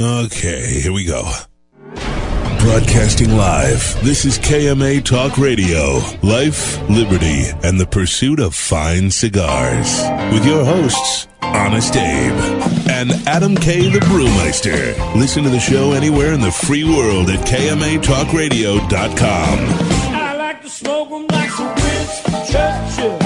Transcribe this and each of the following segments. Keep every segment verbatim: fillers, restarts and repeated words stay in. Okay, here we go. Broadcasting live, this is K M A Talk Radio, life, liberty, and the pursuit of fine cigars. With your hosts, Honest Abe and Adam K. the Brewmeister. Listen to the show anywhere in the free world at K M A Talk Radio dot com. I like to smoke them like some Prince Churchill.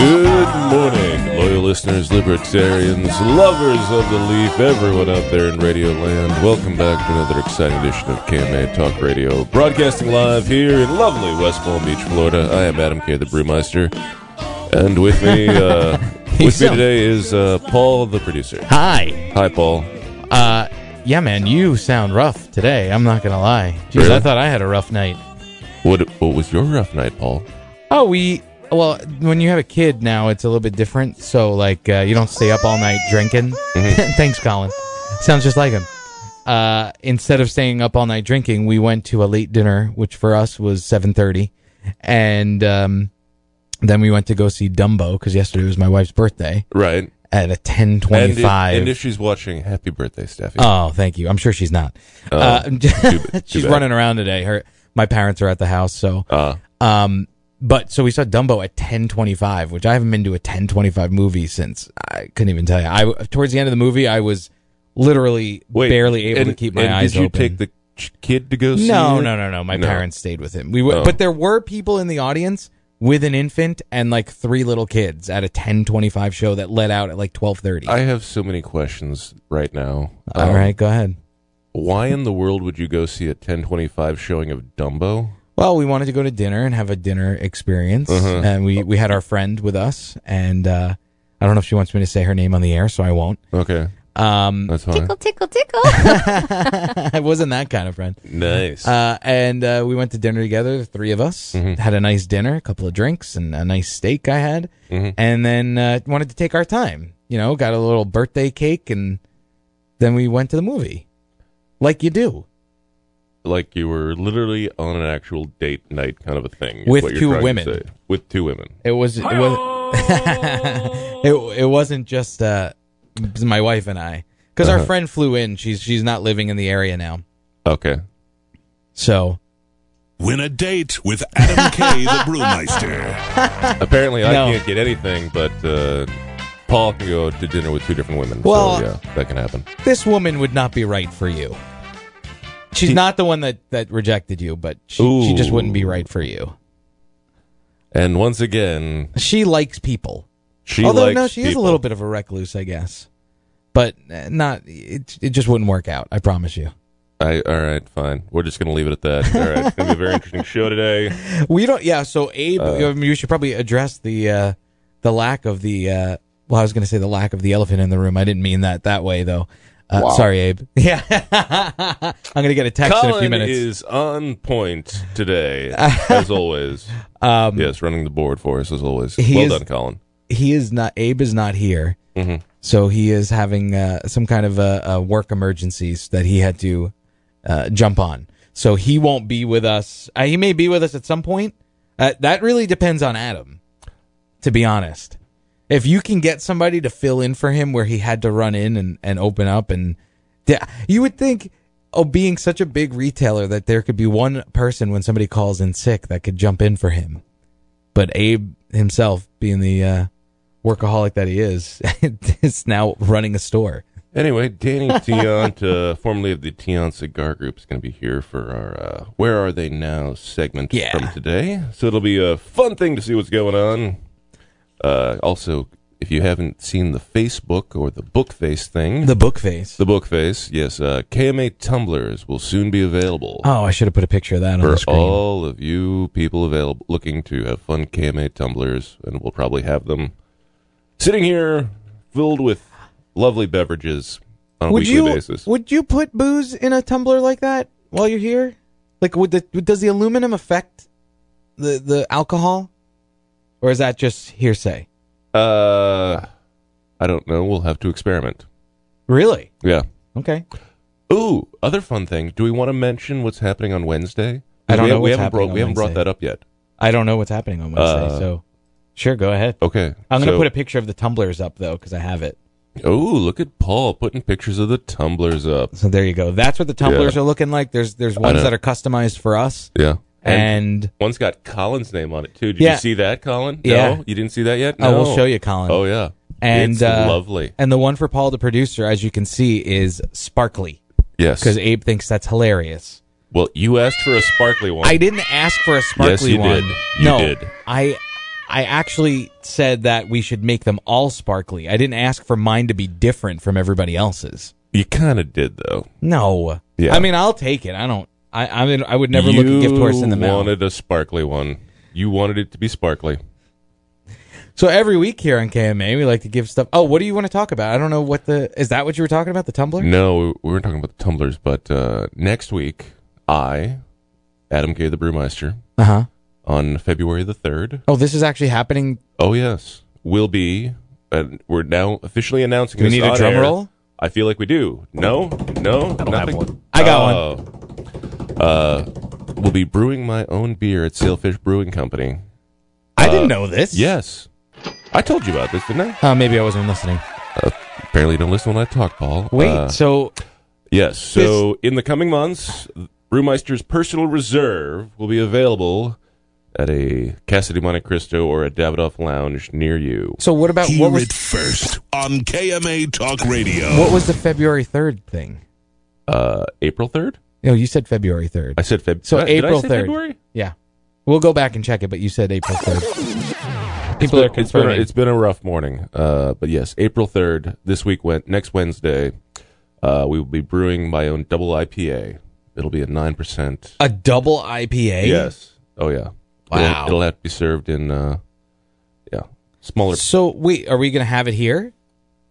Good morning, loyal listeners, libertarians, lovers of the leaf, everyone out there in radio land. Welcome back to another exciting edition of K M A Talk Radio, broadcasting live here in lovely West Palm Beach, Florida. I am Adam K. the Brewmeister, and with me, uh, with me today is uh, Paul, the producer. Hi. Hi, Paul. Uh, yeah, man, you sound rough today, I'm not going to lie. Jeez, really? I thought I had a rough night. What, what was your rough night, Paul? Oh, we... Well, when you have a kid now, it's a little bit different. So, like, uh, you don't stay up all night drinking. Mm-hmm. Thanks, Colin. Sounds just like him. Uh, instead of staying up all night drinking, we went to a late dinner, which for us was seven thirty. And um, then we went to go see Dumbo, because yesterday was my wife's birthday. Right. At a ten twenty-five. And, and if she's watching, happy birthday, Steffi. Oh, thank you. I'm sure she's not. Uh, uh, too, she's too running around today. Her, my parents are at the house, so... Uh. Um, But so we saw Dumbo at ten twenty-five, which I haven't been to a ten twenty-five movie since. I couldn't even tell you. I towards the end of the movie, I was literally Wait, barely able and, to keep my and eyes open. Did you open. Take the kid to go see No, it? no, no, no. My no. parents stayed with him. We were, oh. But there were people in the audience with an infant and like three little kids at a ten twenty-five show that let out at like twelve thirty. I have so many questions right now. All um, right, go ahead. Why in the world would you go see a ten twenty-five showing of Dumbo? Well, we wanted to go to dinner and have a dinner experience, uh-huh. and we, we had our friend with us, and uh, I don't know if she wants me to say her name on the air, so I won't. Okay. Um, That's fine. Tickle, tickle, tickle. I wasn't that kind of friend. Nice. Uh, and uh, we went to dinner together, the three of us, mm-hmm. had a nice dinner, a couple of drinks, and a nice steak I had, mm-hmm. and then uh, wanted to take our time. You know, got a little birthday cake, and then we went to the movie, like you do. Like you were literally on an actual date night kind of a thing. With two women. With two women. It was... It, was, it, it wasn't just uh, my wife and I. Because uh-huh. our friend flew in. She's she's not living in the area now. Okay. So... Win a date with Adam K. the Brewmeister. Apparently I no. can't get anything, but... Uh, Paul can go to dinner with two different women. Well, so, yeah, that can happen. This woman would not be right for you. She's not the one that, that rejected you, but she, she just wouldn't be right for you. And once again... She likes people. She Although, likes no, she people. Is a little bit of a recluse, I guess. But not. It, it just wouldn't work out, I promise you. I, all right, fine. We're just going to leave it at that. All right, it's going to be a very interesting show today. We don't... Yeah, so Abe, uh, you should probably address the uh, the lack of the... Uh, well, I was going to say the lack of the elephant in the room. I didn't mean that that way, though. Uh, wow. Sorry, Abe. Yeah, I'm gonna get a text Colin in a few minutes. Is on point today, as always. Um, yes, running the board for us as always. Well is, done, Colin. He is not. Abe is not here, mm-hmm. so he is having uh, some kind of uh, uh, work emergencies that he had to uh, jump on. So he won't be with us. Uh, he may be with us at some point. Uh, that really depends on Adam, to be honest. If you can get somebody to fill in for him where he had to run in and, and open up, and you would think, oh, being such a big retailer that there could be one person when somebody calls in sick that could jump in for him. But Abe himself, being the uh, workaholic that he is, is now running a store. Anyway, Daniel Tiant, uh, formerly of the Tiant Cigar Group, is going to be here for our uh, Where Are They Now segment yeah. from today. So it'll be a fun thing to see what's going on. Uh, also, if you haven't seen the Facebook or the Bookface thing... The Bookface. The Bookface, yes. Uh, K M A tumblers will soon be available. Oh, I should have put a picture of that on the screen. For all of you people available looking to have fun K M A tumblers, and we'll probably have them sitting here filled with lovely beverages on a would weekly you, basis. Would you put booze in a tumbler like that while you're here? Like, would the, does the aluminum affect the, the alcohol? Or is that just hearsay? Uh, I don't know. We'll have to experiment. Really? Yeah. Okay. Ooh, other fun thing. Do we want to mention what's happening on Wednesday? I don't we, know. We haven't, brought, we haven't brought that up yet. I don't know what's happening on Wednesday. Uh, so, sure, go ahead. Okay. I'm going to so, put a picture of the tumblers up though, because I have it. Oh, look at Paul putting pictures of the tumblers up. So there you go. That's what the tumblers yeah. are looking like. There's there's ones that are customized for us. Yeah. And, and one's got Colin's name on it too. Did yeah. you see that, Colin? Yeah. No, you didn't see that yet. No. I will show you, Colin. Oh yeah. And it's uh, lovely. And the one for Paul, the producer, as you can see, is sparkly. Yes. Because Abe thinks that's hilarious. Well, you asked for a sparkly one. I didn't ask for a sparkly yes, you one. Did. You no, did. I I actually said that we should make them all sparkly. I didn't ask for mine to be different from everybody else's. You kind of did, though. No. Yeah. I mean, I'll take it. I don't. I, I mean, I would never you look a gift horse in the mouth. You wanted a sparkly one. You wanted it to be sparkly. So every week here on K M A, we like to give stuff. Oh, what do you want to talk about? I don't know what the... Is that what you were talking about, the tumblers? No, we weren't talking about the tumblers, but uh, next week, I, Adam K. the Brewmeister, uh-huh. on February the third... Oh, this is actually happening? Oh, yes. Will be... and we're now officially announcing this. Do we need a drum air. roll? I feel like we do. No? No? I don't nothing. have one. I got uh, one. Uh, we'll be brewing my own beer at Sailfish Brewing Company. I uh, didn't know this. Yes. I told you about this, didn't I? Uh, maybe I wasn't listening. Uh, apparently you don't listen when I talk, Paul. Wait, uh, so... Yes, so this... in the coming months, Brewmeister's Personal Reserve will be available at a Casa de Monte Cristo or a Davidoff Lounge near you. So what about... Hear what was... it first on K M A Talk Radio. What was the February third thing? Uh, April third? No, you said February third. I said February. So uh, April third. Did I say February? Yeah. We'll go back and check it, but you said April third. People it's been, are it's been, a, it's been a rough morning, uh, but yes, April third, this week, went, next Wednesday, uh, we will be brewing my own double I P A. It'll be a nine percent. A double I P A? Yes. Oh, yeah. Wow. It'll, it'll have to be served in, uh, yeah, smaller. So, wait, are we going to have it here?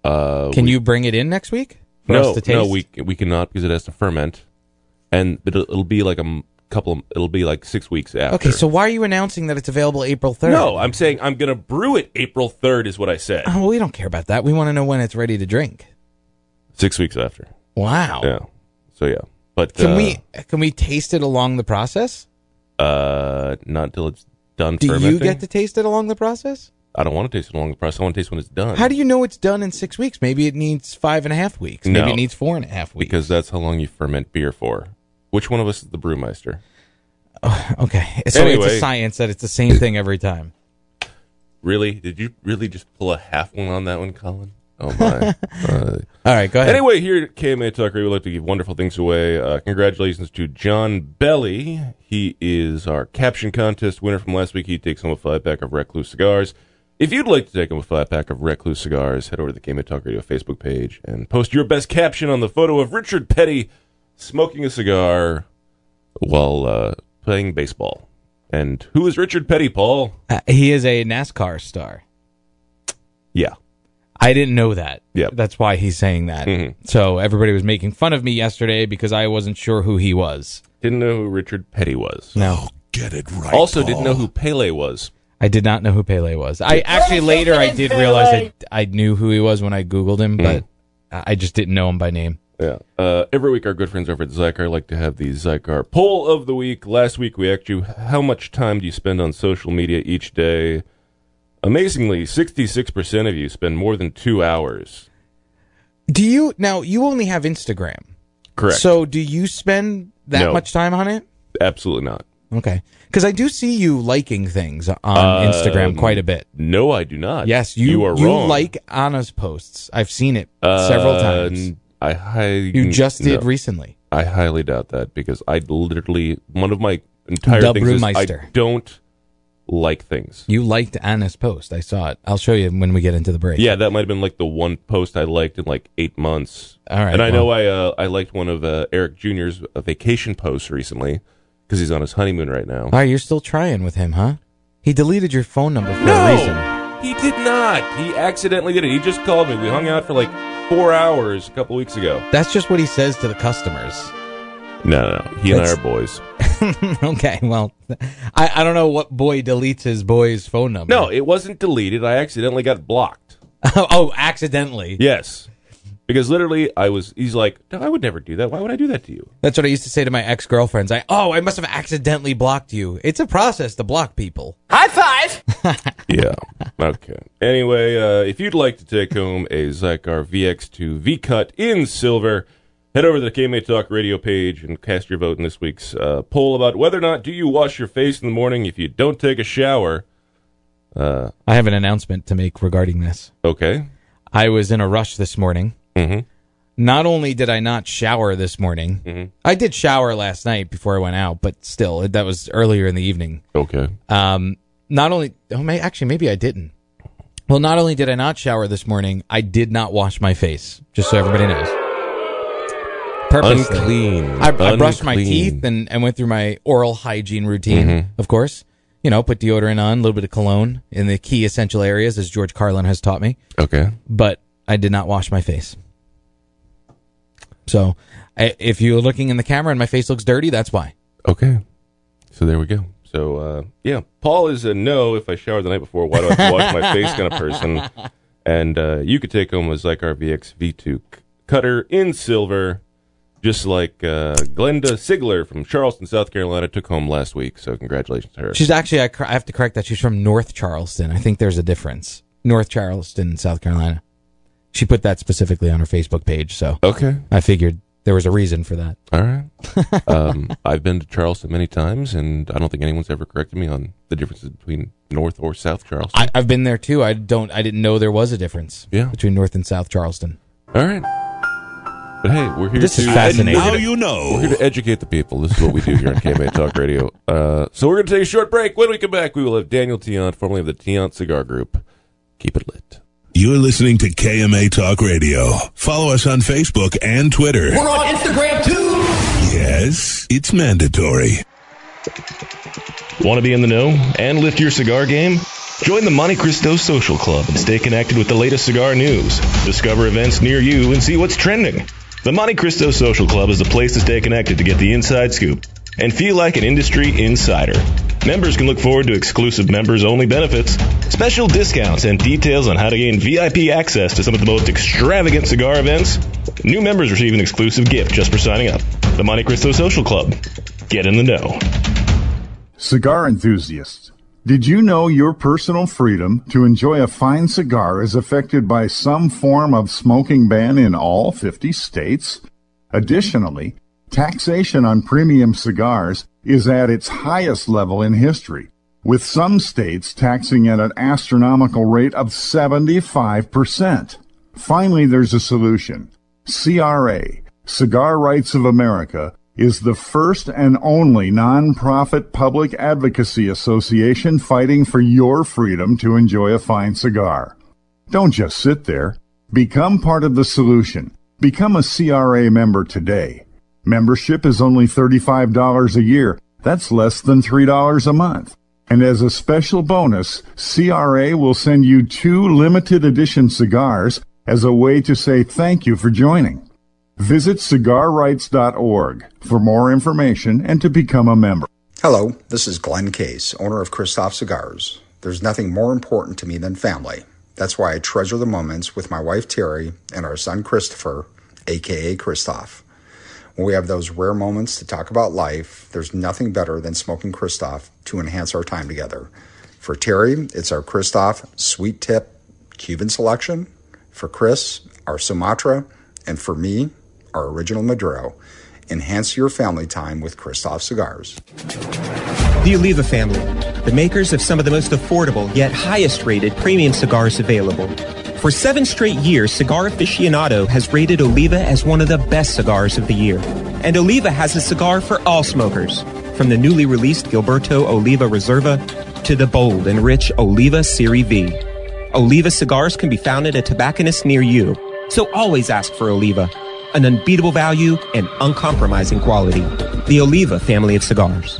Uh, Can we, you bring it in next week? For no, us to taste? no, we, we cannot because it has to ferment, and it'll, it'll be like a... couple of, it'll be like six weeks after. Okay, so why are you announcing that it's available April third? No, I'm saying I'm going to brew it April third is what I said. Oh, well, we don't care about that. We want to know when it's ready to drink. Six weeks after. Wow. Yeah. So, yeah. But Can uh, we can we taste it along the process? Uh, not until it's done do fermenting. Do you get to taste it along the process? I don't want to taste it along the process. I want to taste when it's done. How do you know it's done in six weeks? Maybe it needs five and a half weeks. No, maybe it needs four and a half weeks. Because that's how long you ferment beer for. Which one of us is the brewmeister? Oh, okay. So anyway, it's a science that it's the same thing every time. Really? Did you really just pull a half one on that one, Colin? Oh, my. uh, All right, go ahead. Anyway, here at K M A Talk Radio, we like to give wonderful things away. Uh, congratulations to John Belly. He is our caption contest winner from last week. He takes home a five-pack of Recluse cigars. If you'd like to take home a five-pack of Recluse cigars, head over to the K M A Talk Radio Facebook page and post your best caption on the photo of Richard Petty smoking a cigar while uh, playing baseball. And who is Richard Petty, Paul? Uh, he is a NASCAR star. Yeah. I didn't know that. Yeah. That's why he's saying that. Mm-hmm. So everybody was making fun of me yesterday because I wasn't sure who he was. Didn't know who Richard Petty was. No. Oh, get it right, Also Paul. Didn't know who Pele was. I did not know who Pele was. I actually later I did Pele? realize I, I knew who he was when I Googled him, mm-hmm. but I just didn't know him by name. Yeah. Uh, every week, our good friends over at Zykar like to have the Zykar poll of the week. Last week, we asked you, how much time do you spend on social media each day? Amazingly, sixty-six percent of you spend more than two hours. Do you... Now, you only have Instagram. Correct. So, do you spend that no. much time on it? Absolutely not. Okay. Because I do see you liking things on um, Instagram quite a bit. No, I do not. Yes, you, you are you wrong. You like Anna's posts. I've seen it uh, several times. I highly you just did no, recently. I highly doubt that because I literally one of my entire the things is I don't like things. You liked Anna's post. I saw it. I'll show you when we get into the break. Yeah, that might have been like the one post I liked in like eight months. All right, and I well, know I uh, I liked one of uh, Eric Junior's uh, vacation posts recently because he's on his honeymoon right now. Oh, you're still trying with him, huh? He deleted your phone number for no, a reason. He did not. He accidentally did it. He just called me. We hung out for like. Four hours a couple weeks ago. That's just what he says to the customers. No, no, no. He That's... and I are boys. Okay, well, I, I don't know what boy deletes his boy's phone number. No, it wasn't deleted. I accidentally got blocked. Oh, accidentally? Yes. Because literally, I was, he's like, no, I would never do that. Why would I do that to you? That's what I used to say to my ex-girlfriends. I, oh, I must have accidentally blocked you. It's a process to block people. High five! Yeah. Okay. Anyway, uh, if you'd like to take home a Zykar V X two V-Cut in silver, head over to the K M A Talk Radio page and cast your vote in this week's uh, poll about whether or not do you wash your face in the morning if you don't take a shower. Uh, I have an announcement to make regarding this. Okay. I was in a rush this morning. Mm-hmm. Not only did I not shower this morning, mm-hmm. I did shower last night before I went out, but still, that was earlier in the evening. Okay. Um, not only, oh, may, actually, maybe I didn't. Well, not only did I not shower this morning, I did not wash my face, just so everybody knows. Purposely. Unclean. I, Unclean. I brushed my teeth and, and went through my oral hygiene routine, mm-hmm. of course. You know, put deodorant on, a little bit of cologne in the key essential areas, as George Carlin has taught me. Okay. But I did not wash my face. So, I, if you're looking in the camera and my face looks dirty, that's why. Okay. So, there we go. So, uh, yeah. Paul is a no if I showered the night before. Why do I have to wash my face kind of person? And uh, you could take home a Zykar V X V two cutter in silver, just like uh, Glenda Sigler from Charleston, South Carolina, took home last week. So, congratulations to her. She's actually, I, cr- I have to correct that. She's from North Charleston. I think there's a difference. North Charleston, South Carolina. She put that specifically on her Facebook page, so okay. I figured there was a reason for that. All right. um, I've been to Charleston many times, and I don't think anyone's ever corrected me on the differences between North or South Charleston. I, I've been there, too. I don't. I didn't know there was a difference yeah. between North and South Charleston. All right. But, hey, we're here this to... This is fascinating. Now you know. We're here to educate the people. This is what we do here on K M A Talk Radio. Uh, so we're going to take a short break. When we come back, we will have Daniel Tiant, formerly of the Tiant Cigar Group. Keep it lit. You're listening to K M A Talk Radio. Follow us on Facebook and Twitter. We're on Instagram, too! Yes, it's mandatory. Want to be in the know and lift your cigar game? Join the Monte Cristo Social Club and stay connected with the latest cigar news. Discover events near you and see what's trending. The Monte Cristo Social Club is the place to stay connected to get the inside scoop and feel like an industry insider. Members can look forward to exclusive members-only benefits, special discounts, and details on how to gain V I P access to some of the most extravagant cigar events. New members receive an exclusive gift just for signing up. The Monte Cristo Social Club. Get in the know. Cigar enthusiasts, did you know your personal freedom to enjoy a fine cigar is affected by some form of smoking ban in all fifty states? Additionally, taxation on premium cigars is at its highest level in history, with some states taxing at an astronomical rate of seventy-five percent. Finally, there's a solution. C R A, Cigar Rights of America, is the first and only nonprofit public advocacy association fighting for your freedom to enjoy a fine cigar. Don't just sit there. Become part of the solution. Become a C R A member today. Membership is only thirty-five dollars a year. That's less than three dollars a month. And as a special bonus, C R A will send you two limited edition cigars as a way to say thank you for joining. Visit cigar rights dot org for more information and to become a member. Hello, this is Glenn Case, owner of Kristoff Cigars. There's nothing more important to me than family. That's why I treasure the moments with my wife Terry and our son Christopher, a k a. Kristoff. When we have those rare moments to talk about life, there's nothing better than smoking Kristoff to enhance our time together. For Terry, it's our Kristoff Sweet Tip Cuban Selection. For Chris, our Sumatra. And for me, our Original Maduro. Enhance your family time with Kristoff Cigars. The Oliva family, the makers of some of the most affordable yet highest rated premium cigars available. For seven straight years, Cigar Aficionado has rated Oliva as one of the best cigars of the year. And Oliva has a cigar for all smokers, from the newly released Gilberto Oliva Reserva to the bold and rich Oliva Serie V. Oliva cigars can be found at a tobacconist near you, so always ask for Oliva, an unbeatable value and uncompromising quality. The Oliva family of cigars.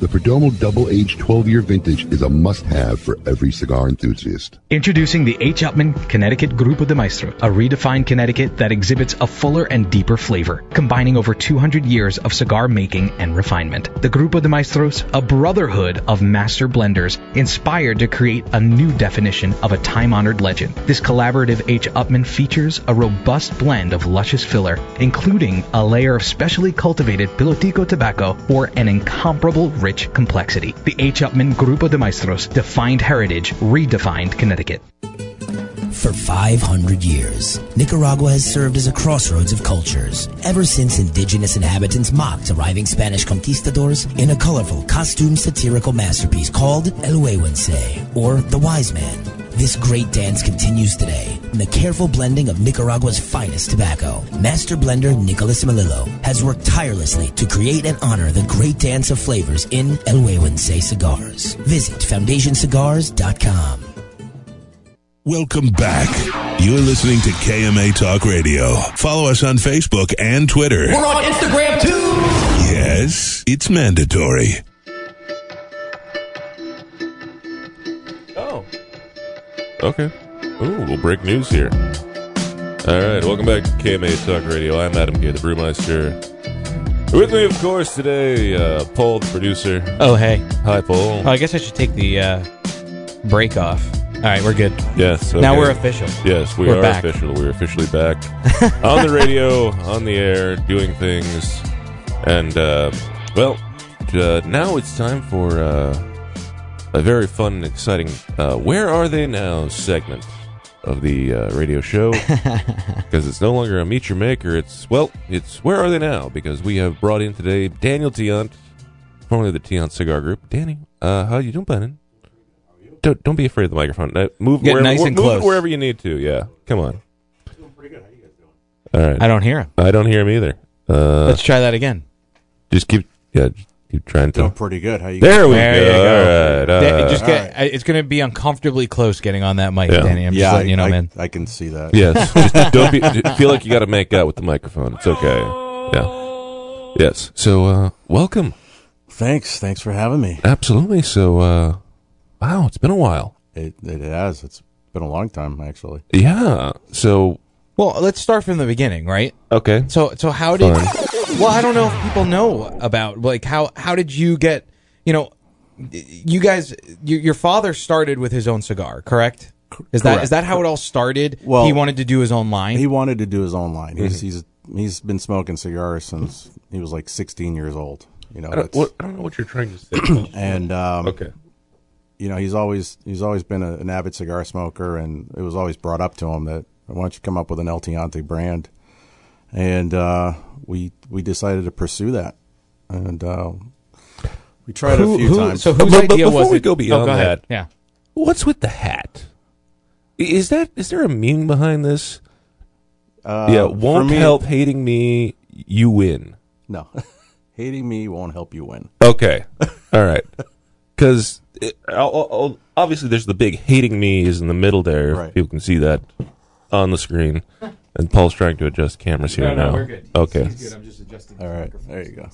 the Perdomo double-aged twelve-year vintage is a must-have for every cigar enthusiast. Introducing the H. Upman Connecticut Grupo de Maestro, a redefined Connecticut that exhibits a fuller and deeper flavor, combining over two hundred years of cigar making and refinement. The Grupo de Maestros, a brotherhood of master blenders inspired to create a new definition of a time-honored legend. This collaborative H. Upman features a robust blend of luscious filler, including a layer of specially cultivated pilotico tobacco for an incomparable rich complexity. The H. Upman Grupo de Maestros, defined heritage, redefined Connecticut. For five hundred years, Nicaragua has served as a crossroads of cultures, ever since indigenous inhabitants mocked arriving Spanish conquistadors in a colorful, costumed, satirical masterpiece called El Huehuense, or The Wise Man. This great dance continues today in the careful blending of Nicaragua's finest tobacco. Master blender Nicolas Melillo has worked tirelessly to create and honor the great dance of flavors in El Huehuense cigars. Visit foundation cigars dot com. Welcome back. You're listening to K M A Talk Radio. Follow us on Facebook and Twitter. We're on Instagram too! Yes, it's mandatory. Okay. Ooh, we'll break news here. All right, welcome back to K M A Talk Radio. I'm Adam Gay, the Brewmeister. With me, of course, today, uh, Paul, the producer. Oh, hey. Hi, Paul. Oh, I guess I should take the uh, break off. All right, we're good. Yes. Okay. Now we're official. Yes, we we're are back. official. We're officially back. On the radio, on the air, doing things. And, uh, well, uh, now it's time for... Uh, A very fun and exciting uh, Where Are They Now segment of the uh, radio show. Because it's no longer a Meet Your Maker. It's, well, it's Where Are They Now? Because we have brought in today Daniel Tiant, formerly the Tiant Cigar Group. Danny, uh, how you doing, Brennan? Don't, don't be afraid of the microphone. Uh, move Get wherever, nice and move close. Wherever you need to, yeah. Come on. I'm doing pretty good. How you guys doing? All right. I don't hear him. I don't hear him either. Uh, Let's try that again. Just keep... Yeah. Keep trying to. Doing pretty good. How you there we there go. You go. All right, all right. Just get, right. It's going to be uncomfortably close getting on that mic, yeah. Danny. I'm yeah, just letting I, you know, I, man. I can see that. Yes. Just don't be, feel like you got to make out with the microphone. It's okay. Yeah. Yes. So, uh, welcome. Thanks. Thanks for having me. Absolutely. So, uh, wow, it's been a while. It, it has. It's been a long time, actually. Yeah. So. Well, let's start from the beginning, right? Okay. So, so how did... Fine. Well, I don't know if people know about, like, how, how did you get, you know, you guys, you, your father started with his own cigar, correct? Is correct. that is that how it all started? Well, he wanted to do his own line? He wanted to do his own line. He's mm-hmm. he's he's been smoking cigars since he was, like, sixteen years old. You know, I don't, what, I don't know what you're trying to say. And, um, okay. you know, he's always he's always been a, an avid cigar smoker, and it was always brought up to him that, why don't you come up with an El Tiante brand? And uh, we we decided to pursue that, and uh, we tried who, a few who, times. So whose but, idea but was it? Before we go beyond oh, go that, yeah. What's with the hat? Is that is there a meaning behind this? Uh, yeah, won't me, help hating me, you win. No, hating me won't help you win. Okay, all right, because obviously there's the big hating me is in the middle there. Right. If people can see that on the screen. And Paul's trying to adjust cameras here no, no, now. We're good. Okay. He's good. I'm just adjusting. All right. There you go.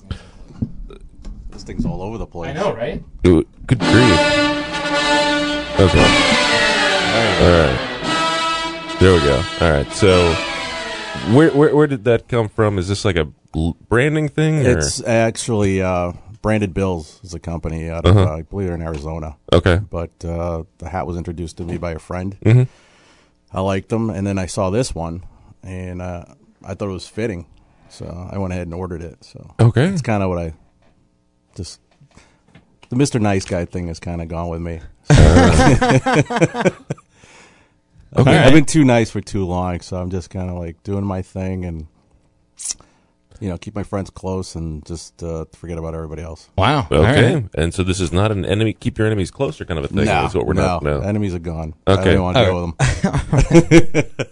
This thing's all over the place. I know, right? Dude, good grief. Okay. All right. There we go. All right. So, where where where did that come from? Is this like a branding thing? Or? It's actually uh, Branded Bills is a company out of, uh-huh. uh, I believe, they're in Arizona. Okay. But uh, the hat was introduced to me by a friend. Mm-hmm. I liked them, and then I saw this one. And uh, I thought it was fitting, so I went ahead and ordered it. So okay, it's kind of what I just the Mister Nice Guy thing has kind of gone with me. So. okay, right. I've been too nice for too long, so I'm just kind of like doing my thing and you know keep my friends close and just uh, forget about everybody else. Wow. Okay, right. And so this is not an enemy. Keep your enemies closer kind of a thing. No, that's what we're no, not. No, enemies are gone. Okay, I don't want to deal with them.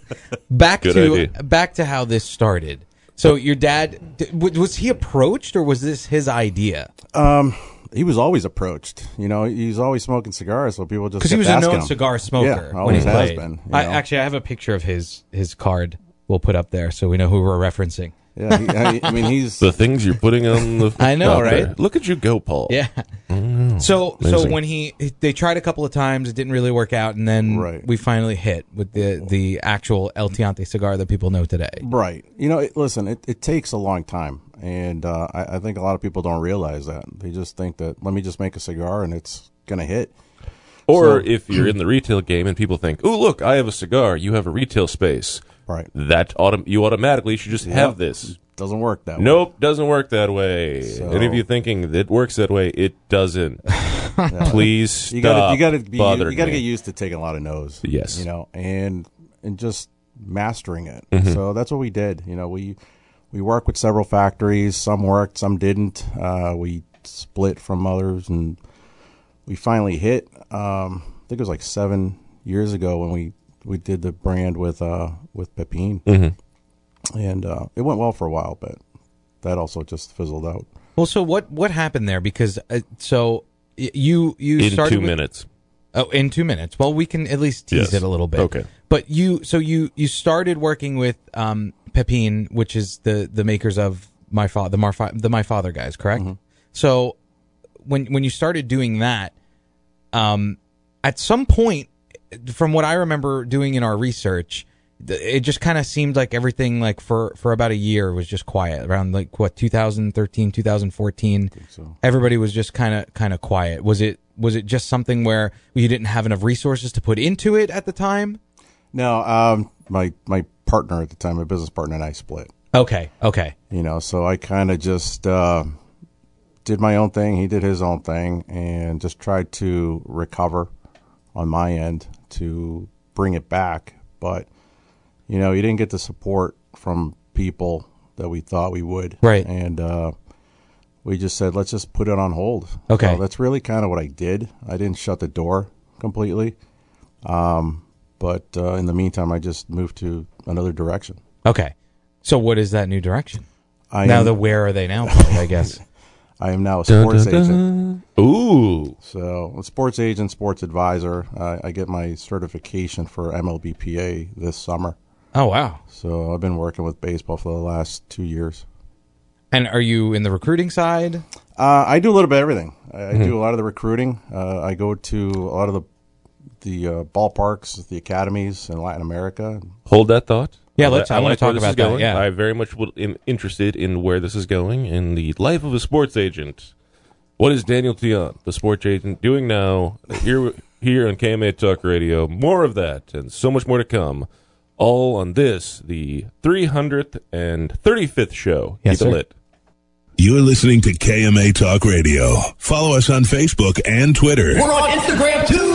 Back Good to idea. back to how this started. So your dad, was he approached or was this his idea? Um, he was always approached. You know, he's always smoking cigars, so people just because he was a known him. cigar smoker. Yeah, always when he has played. been. You know? I, actually, I have a picture of his his card. We'll put up there so we know who we're referencing. Yeah, he, I, I mean, he's the things you're putting on the. I know, right? There. Look at you go, Paul. Yeah. Mm, so, amazing. so when he they tried a couple of times, it didn't really work out, and then right. we finally hit with the the actual El Tiante cigar that people know today. Right. You know, it, listen, it, it takes a long time, and uh, I, I think a lot of people don't realize that. They just think that let me just make a cigar and it's gonna hit. Or so, if you're in the retail game and people think, "Oh, look, I have a cigar. You have a retail space." Right. That auto- you automatically should just yep. have this. Doesn't work that way. Nope, doesn't work that way. So. And if you're thinking it works that way, it doesn't. yeah. Please stop. You gotta, you gotta, be, you, you gotta get used to taking a lot of no's. Yes. You know, and and just mastering it. Mm-hmm. So that's what we did. You know, we we worked with several factories. Some worked, some didn't. Uh, we split from others, and we finally hit. Um, I think it was like seven years ago when we. We did the brand with uh, with Pepin, mm-hmm. and uh, it went well for a while, but that also just fizzled out. Well, so what, what happened there? Because uh, so you you in started two with, minutes. Oh, in two minutes. Well, we can at least tease yes. it a little bit. Okay. But you so you, you started working with um, Pepin, which is the, the makers of my father the, Marf- the My Father guys, correct? Mm-hmm. So when when you started doing that, um, at some point. From what I remember doing in our research, it just kind of seemed like everything, like for, for about a year, was just quiet. Around like what twenty thirteen, twenty fourteen, so. Everybody was just kind of kind of quiet. Was it was it just something where you didn't have enough resources to put into it at the time? No, um, my my partner at the time, my business partner, and I split. Okay, okay. You know, so I kind of just uh, did my own thing. He did his own thing, and just tried to recover on my end to bring it back. But, you know, you didn't get the support from people that we thought we would. Right. And uh, we just said, let's just put it on hold. Okay. So that's really kind of what I did. I didn't shut the door completely. Um, but uh, in the meantime, I just moved to another direction. Okay. So what is that new direction? I now am, the where are they now, I guess. I am now a sports da, da, da. agent. Ooh. So, a sports agent, sports advisor. Uh, I get my certification for M L B P A this summer. Oh, wow. So, I've been working with baseball for the last two years. And are you in the recruiting side? Uh, I do a little bit of everything. I, mm-hmm. I do a lot of the recruiting. Uh, I go to a lot of the the uh, ballparks, the academies in Latin America. Hold that thought. Yeah, let's. I, I, I want to talk about that. Yeah. I very much am interested in where this is going in the life of a sports agent. What is Daniel Tiant, the sports agent, doing now here here on K M A Talk Radio? More of that and so much more to come. All on this, the three hundred thirty-fifth show. Yes, Keep it lit. You're listening to K M A Talk Radio. Follow us on Facebook and Twitter. We're on Instagram too.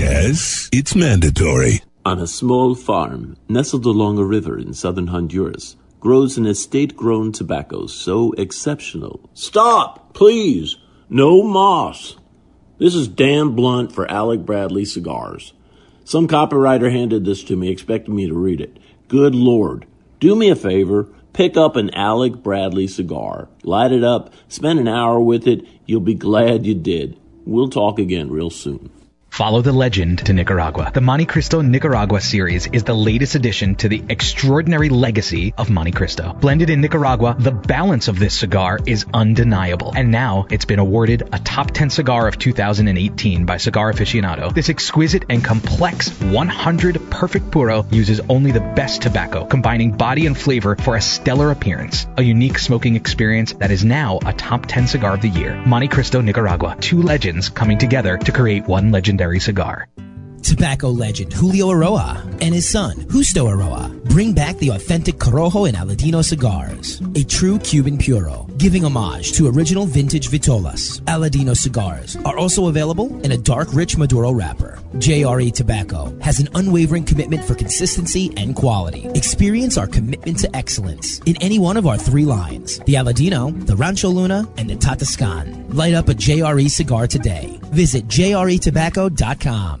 Yes, it's mandatory. On a small farm, nestled along a river in southern Honduras, grows an estate-grown tobacco so exceptional. Stop, please. No moss. This is Dan Blunt for Alec Bradley Cigars. Some copywriter handed this to me, expecting me to read it. Good Lord. Do me a favor. Pick up an Alec Bradley cigar. Light it up. Spend an hour with it. You'll be glad you did. We'll talk again real soon. Follow the legend to Nicaragua. The Monte Cristo Nicaragua series is the latest addition to the extraordinary legacy of Monte Cristo. Blended in Nicaragua, the balance of this cigar is undeniable. And now it's been awarded a top ten cigar of two thousand eighteen by Cigar Aficionado. This exquisite and complex one hundred perfect puro uses only the best tobacco, combining body and flavor for a stellar appearance. A unique smoking experience that is now a top ten cigar of the year. Monte Cristo Nicaragua. Two legends coming together to create one legendary cigar. Tobacco legend Julio Aroa and his son, Justo Aroa, bring back the authentic Corojo and Aladino cigars, a true Cuban puro, giving homage to original vintage Vitolas. Aladino cigars are also available in a dark, rich Maduro wrapper. J R E Tobacco has an unwavering commitment for consistency and quality. Experience our commitment to excellence in any one of our three lines, the Aladino, the Rancho Luna, and the Tatascan. Light up a J R E cigar today. Visit J R E tobacco dot com.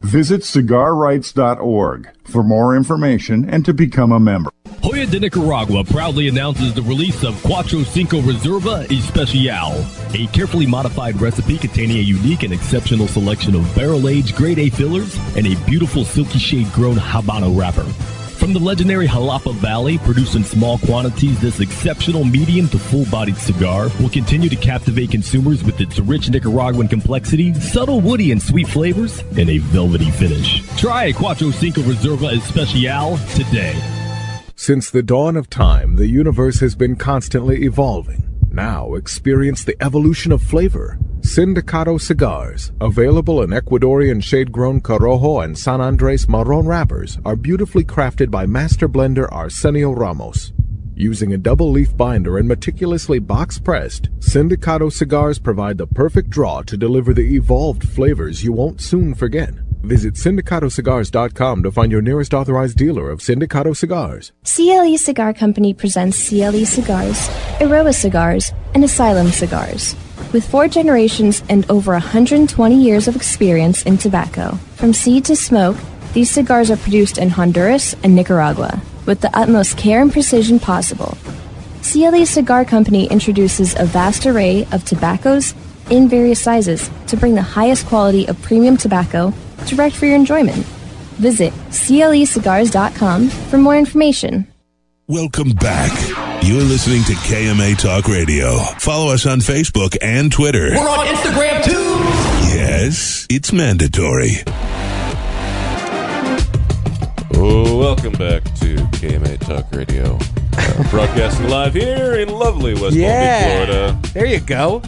Visit cigar rights dot org for more information and to become a member. Hoya de Nicaragua proudly announces the release of Cuatro Cinco Reserva Especial, a carefully modified recipe containing a unique and exceptional selection of barrel-aged grade A fillers and a beautiful silky shade-grown Habano wrapper. From the legendary Jalapa Valley, produced in small quantities, this exceptional medium to full-bodied cigar will continue to captivate consumers with its rich Nicaraguan complexity, subtle woody and sweet flavors, and a velvety finish. Try Cuatro Cinco Reserva Especial today. Since the dawn of time, the universe has been constantly evolving. Now experience the evolution of flavor. Sindicato cigars, available in Ecuadorian shade-grown Corojo and San Andres Marron wrappers, are beautifully crafted by master blender Arsenio Ramos. Using a double-leaf binder and meticulously box-pressed, Sindicato cigars provide the perfect draw to deliver the evolved flavors you won't soon forget. Visit Sindicato Cigars dot com to find your nearest authorized dealer of Sindicato Cigars. C L E Cigar Company presents C L E Cigars, Eroa Cigars, and Asylum Cigars. With four generations and over one hundred twenty years of experience in tobacco, from seed to smoke, these cigars are produced in Honduras and Nicaragua with the utmost care and precision possible. C L E Cigar Company introduces a vast array of tobaccos in various sizes to bring the highest quality of premium tobacco direct for your enjoyment. Visit C L E cigars dot com for more information. Welcome back. You're listening to K M A Talk Radio. Follow us on Facebook and Twitter. We're on Instagram too. Yes, it's mandatory. Oh, welcome back to K M A Talk Radio. Uh, broadcasting live here in lovely West yeah. Palm Beach, Florida. There you go.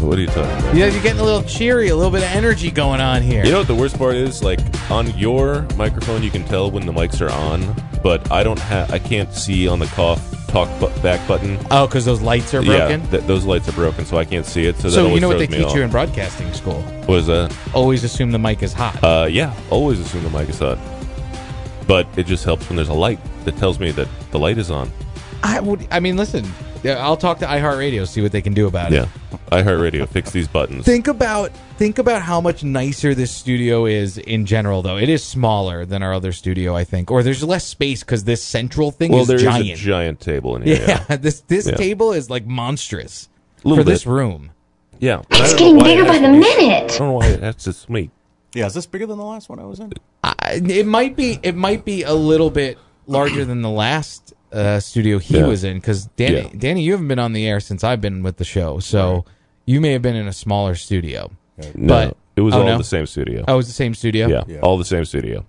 What are you talking about? Yeah, you're getting a little cheery, a little bit of energy going on here. You know what the worst part is? Like, on your microphone, you can tell when the mics are on, but I don't have, I can't see on the cough talk bu- back button. Oh, because those lights are broken? Yeah, th- those lights are broken, so I can't see it. So, so that you know what they teach off. You in broadcasting school? What is that? Always assume the mic is hot. Uh, yeah, always assume the mic is hot. But it just helps when there's a light that tells me that the light is on. I would. I mean, listen. I'll talk to iHeartRadio, see what they can do about it. Yeah, iHeartRadio, fix these buttons. Think about think about how much nicer this studio is in general, though. It is smaller than our other studio, I think. Or there's less space because this central thing well, is giant. Well, there is a giant table in here. Yeah, yeah. this this yeah. table is, like, monstrous for bit. This room. Yeah. It's getting bigger it by the minute. I don't know why that's just me. Yeah, is this bigger than the last one I was in? I, it might be. It might be a little bit larger than the last Uh, studio he yeah. was in, because Danny, yeah. Danny, you haven't been on the air since I've been with the show, so right. you may have been in a smaller studio. Right. No, but it was oh, all no? the same studio. Oh, it was the same studio? Yeah, yeah, all the same studio.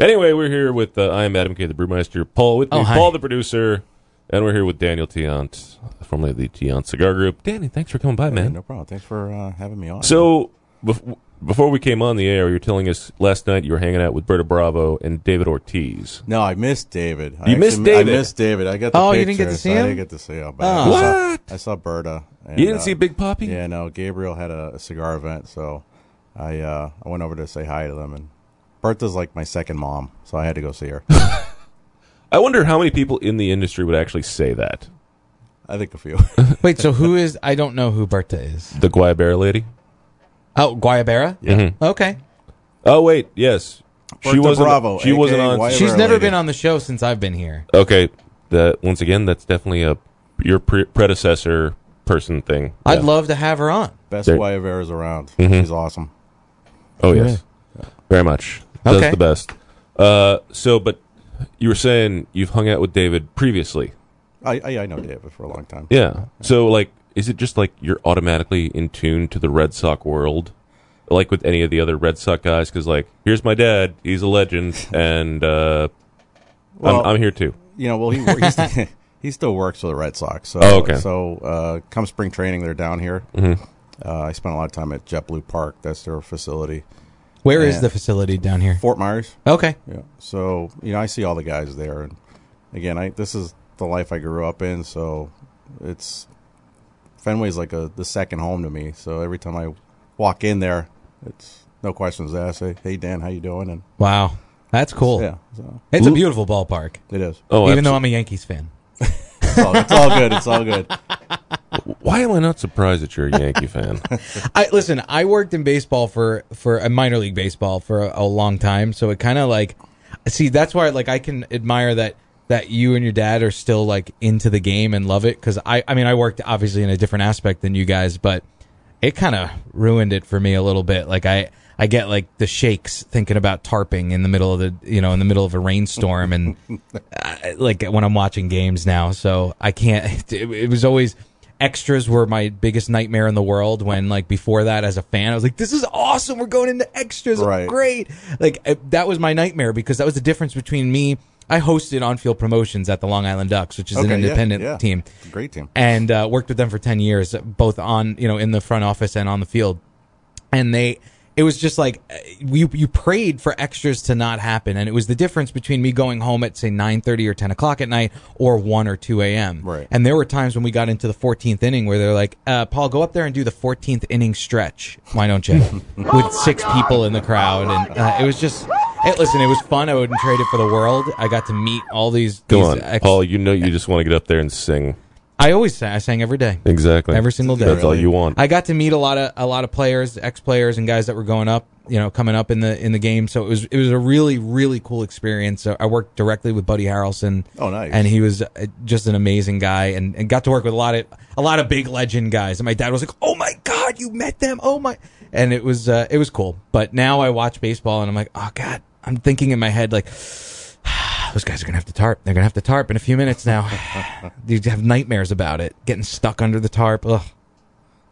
Anyway, we're here with, uh, I am Adam K., the brewmeister, Paul with me, oh, Paul, the producer, and we're here with Daniel Tiant, formerly of the Tiant Cigar Group. Danny, thanks for coming by, hey, man. No problem. Thanks for uh, having me on. So, bef- before we came on the air, you were telling us last night you were hanging out with Berta Bravo and David Ortiz. No, I missed David. I you missed David. I missed David. I got the oh, picture, you didn't get to see so him? I didn't get to see him. Oh. What? I saw, I saw Berta. And, you didn't uh, see Big Poppy? Yeah, no. Gabriel had a, a cigar event, so I uh, I went over to say hi to them. And Berta's like my second mom, so I had to go see her. I wonder how many people in the industry would actually say that. I think a few. Wait, so who is? I don't know who Berta is. The Guayabera lady. Oh, Guayabera? Yeah. Mm-hmm. Okay. Oh, wait. Yes. Berta she wasn't, Bravo. She wasn't on. Guayabera she's never lady. Been on the show since I've been here. Okay. That, once again, that's definitely a your pre- predecessor person thing. I'd yeah. love to have her on. Best there. Guayaberas around. Mm-hmm. She's awesome. Oh, yes. Yeah. Very much. Does okay. the best. Uh, so, but you were saying you've hung out with David previously. I, I, I know David for a long time. Yeah. So, like, is it just like you're automatically in tune to the Red Sox world? like with any of the other Red Sox guys, because, like, here's my dad. He's a legend, and uh, well, I'm, I'm here too. You know, well, he he's, he still works for the Red Sox. So, oh, okay. So uh, come spring training, they're down here. Mm-hmm. Uh, I spent a lot of time at JetBlue Park. That's their facility. Where and is the facility down here? Fort Myers. Okay. Yeah. So, you know, I see all the guys there. And again, I this is the life I grew up in. So it's Fenway's like a the second home to me. So every time I walk in there, it's no questions asked. Hey, hey Dan, how you doing? And wow. That's cool. Yeah. So. It's a beautiful ballpark. It is. Oh, Even absolutely. though I'm a Yankees fan. It's all, it's all good. It's all good. Why am I not surprised that you're a Yankee fan? I listen, I worked in baseball for, for a minor league baseball for a, a long time, so it kind of like see that's why like I can admire that that you and your dad are still like into the game and love it, cuz I I mean I worked obviously in a different aspect than you guys, but it kind of ruined it for me a little bit. Like I I get like the shakes thinking about tarping in the middle of the, you know, in the middle of a rainstorm and I, like when I'm watching games now. So I can't, it, it was always extras were my biggest nightmare in the world when like before that as a fan, I was like, this is awesome. We're going into extras. Right. Great. Like it, that was my nightmare because that was the difference between me. I hosted on-field promotions at the Long Island Ducks, which is okay, an independent yeah, yeah. team. Great team. And uh, worked with them for ten years, both on, you know, in the front office and on the field. And they, It was just like you you prayed for extras to not happen, and it was the difference between me going home at say nine thirty or ten o'clock at night, or one or two a.m. Right. And there were times when we got into the fourteenth inning where they're like, uh, "Paul, go up there and do the fourteenth inning stretch. Why don't you?" With oh six God. people in the crowd, oh and uh, it was just. Hey, listen, it was fun. I wouldn't trade it for the world. I got to meet all these. Go these on, ex- Paul. You know you just want to get up there and sing. I always sang. I sang every day. Exactly. Every single day. That's really all you want. I got to meet a lot of a lot of players, ex-players, and guys that were going up, you know, coming up in the in the game. So it was it was a really really cool experience. So I worked directly with Buddy Harrelson. Oh, nice. And he was just an amazing guy, and, and got to work with a lot of a lot of big legend guys. And my dad was like, "Oh my God, you met them! Oh my!" And it was uh, it was cool. But now I watch baseball, and I'm like, "Oh God," I'm thinking in my head like. Those guys are going to have to tarp. They're going to have to tarp in a few minutes now. You have nightmares about it. Getting stuck under the tarp. Ugh.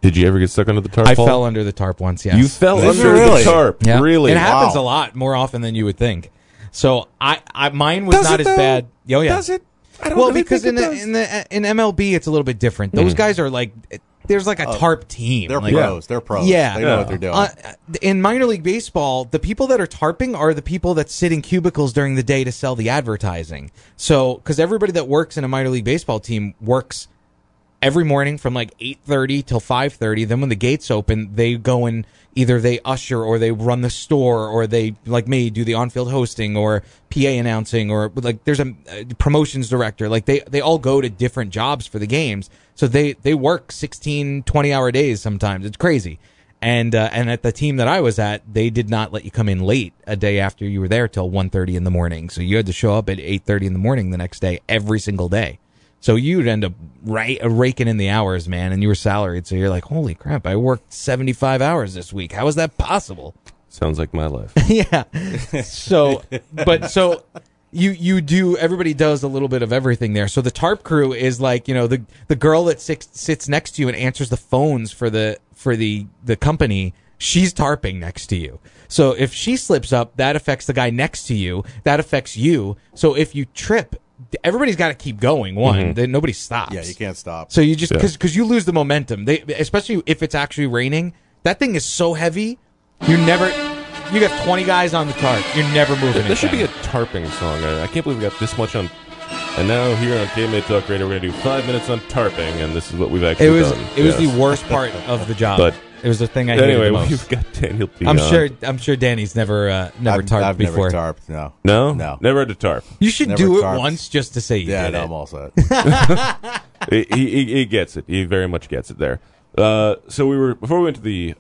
Did you ever get stuck under the tarp, I Paul? fell under the tarp once, yes. You fell Did under you really? the tarp? Yeah. Really? It happens wow. a lot, more often than you would think. So I, I mine was does not as though? bad. Oh, yeah. Does it? I don't well, really because think in, it the, does. in the in M L B, it's a little bit different. Those mm. guys are like... There's like a uh, tarp team. They're like, pros. They're pros. Yeah. They know yeah. what they're doing. Uh, in minor league baseball, the people that are tarping are the people that sit in cubicles during the day to sell the advertising. So, because everybody that works in a minor league baseball team works every morning from like eight thirty till five thirty. Then when the gates open, they go and either they usher or they run the store or they, like me, do the on-field hosting or P A announcing or like there's a, a promotions director. Like they, they all go to different jobs for the games. So they, they work sixteen, twenty hour days sometimes. It's crazy. And, uh, and at the team that I was at, they did not let you come in late a day after you were there till one thirty in the morning. So you had to show up at eight thirty in the morning the next day, every single day. So you'd end up right, uh, raking in the hours, man, and you were salaried. So you're like, holy crap, I worked seventy-five hours this week. How is that possible? Sounds like my life. Yeah. So, but so... You you do everybody does a little bit of everything there. So the tarp crew is like, you know, the the girl that sits, sits next to you and answers the phones for the for the the company, she's tarping next to you. So if she slips up, that affects the guy next to you, that affects you. So if you trip, everybody's got to keep going. One, mm-hmm. Then nobody stops. Yeah, you can't stop. So you just because yeah. because you lose the momentum. They especially if it's actually raining, that thing is so heavy, you never. You got twenty guys on the tarp. You're never moving. There should be a tarping song. I can't believe we got this much on. And now here on K M A Talk Radio, we're going to do five minutes on tarping, and this is what we've actually it was, done. It yes. was the worst part of the job. But it was the thing I hated anyway, the most. We've got Daniel Tiant. I'm sure. I'm sure Danny's never uh, never I've, tarped I've before. I've never tarped. No. No. No. Never had to tarp. You should never do tarped. it once just to say you yeah, did no, it. I'm all set. he, he, he gets it. He very much gets it there. Uh, so we were before we went to the.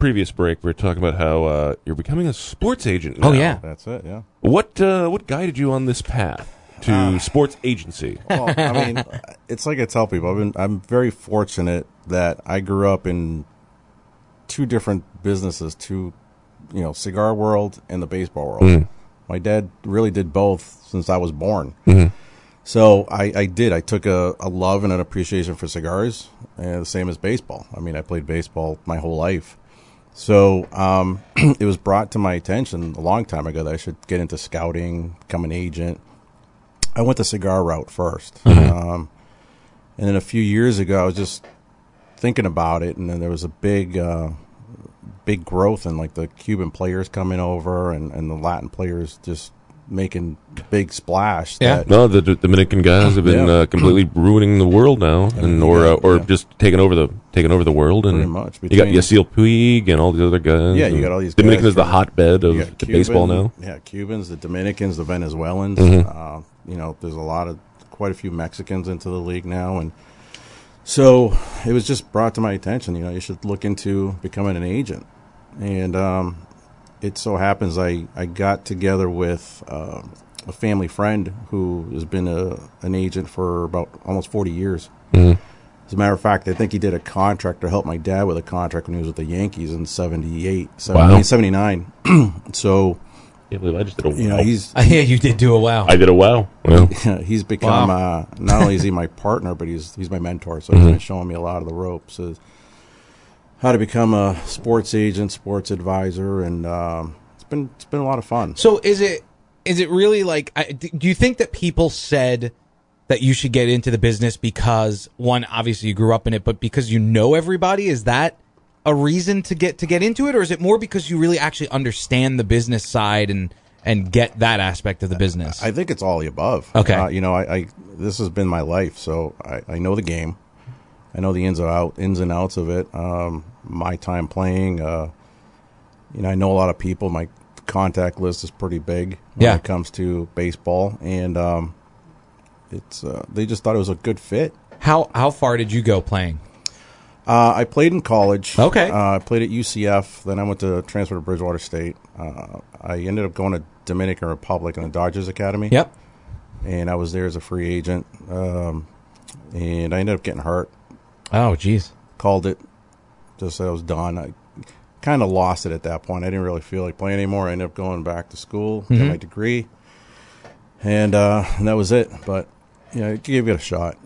Previous break, we were talking about how uh, you're becoming a sports agent now. Oh, yeah. That's it, yeah. What uh, what guided you on this path to uh, sports agency? Well, I mean, it's like I tell people, I've been, I'm very fortunate that I grew up in two different businesses, two, you know, cigar world and the baseball world. Mm. My dad really did both since I was born. Mm-hmm. So I, I did. I took a, a love and an appreciation for cigars, and the same as baseball. I mean, I played baseball my whole life. So um, it was brought to my attention a long time ago that I should get into scouting, become an agent. I went the cigar route first. Mm-hmm. Um, and then a few years ago, I was just thinking about it, and then there was a big uh, big growth in like the Cuban players coming over and, and the Latin players just making big splash. Yeah, that, no, the, the Dominican guys have been yeah. uh, completely ruining the world now, and or uh, or yeah. just taking over the taking over the world. And pretty much. Between, you got Yasiel Puig and all the other guys. Yeah, you got all these. Dominican guys is the hotbed of Cuban, baseball now. Yeah, Cubans, the Dominicans, the Venezuelans. Mm-hmm. Uh, you know, there's a lot of quite a few Mexicans into the league now, and so it was just brought to my attention. You know, you should look into becoming an agent, and. um It so happens I, I got together with uh, a family friend who has been a, an agent for about almost forty years. Mm-hmm. As a matter of fact, I think he did a contract or helped my dad with a contract when he was with the Yankees in seventy-eight, seventy-nine. Wow. So, I believe I just did a wow. You know, he's, I hear you did do a wow. I did a wow. Well. He's become, wow. uh, not only is he my partner, but he's he's my mentor. So mm-hmm. he's been showing me a lot of the ropes. So, how to become a sports agent, sports advisor, and um, it's been it's been a lot of fun. So is it is it really like? I, do you think that people said that you should get into the business because one, obviously you grew up in it, but because you know everybody? Is that a reason to get to get into it, or is it more because you really actually understand the business side and and get that aspect of the business? I think it's all the above. Okay, uh, you know, I, I this has been my life, so I, I know the game. I know the ins and out, ins and outs of it. Um, my time playing, uh, you know, I know a lot of people. My contact list is pretty big when yeah. it comes to baseball, and um, it's uh, they just thought it was a good fit. How how far did you go playing? Uh, I played in college. Okay, uh, I played at U C F. Then I went to transfer to Bridgewater State. Uh, I ended up going to Dominican Republic in the Dodgers Academy. Yep, and I was there as a free agent, um, and I ended up getting hurt. Oh, geez. Called it. Just I was done. I kind of lost it at that point. I didn't really feel like playing anymore. I ended up going back to school, mm-hmm. got my degree, and, uh, and that was it. But, you know, give it a shot.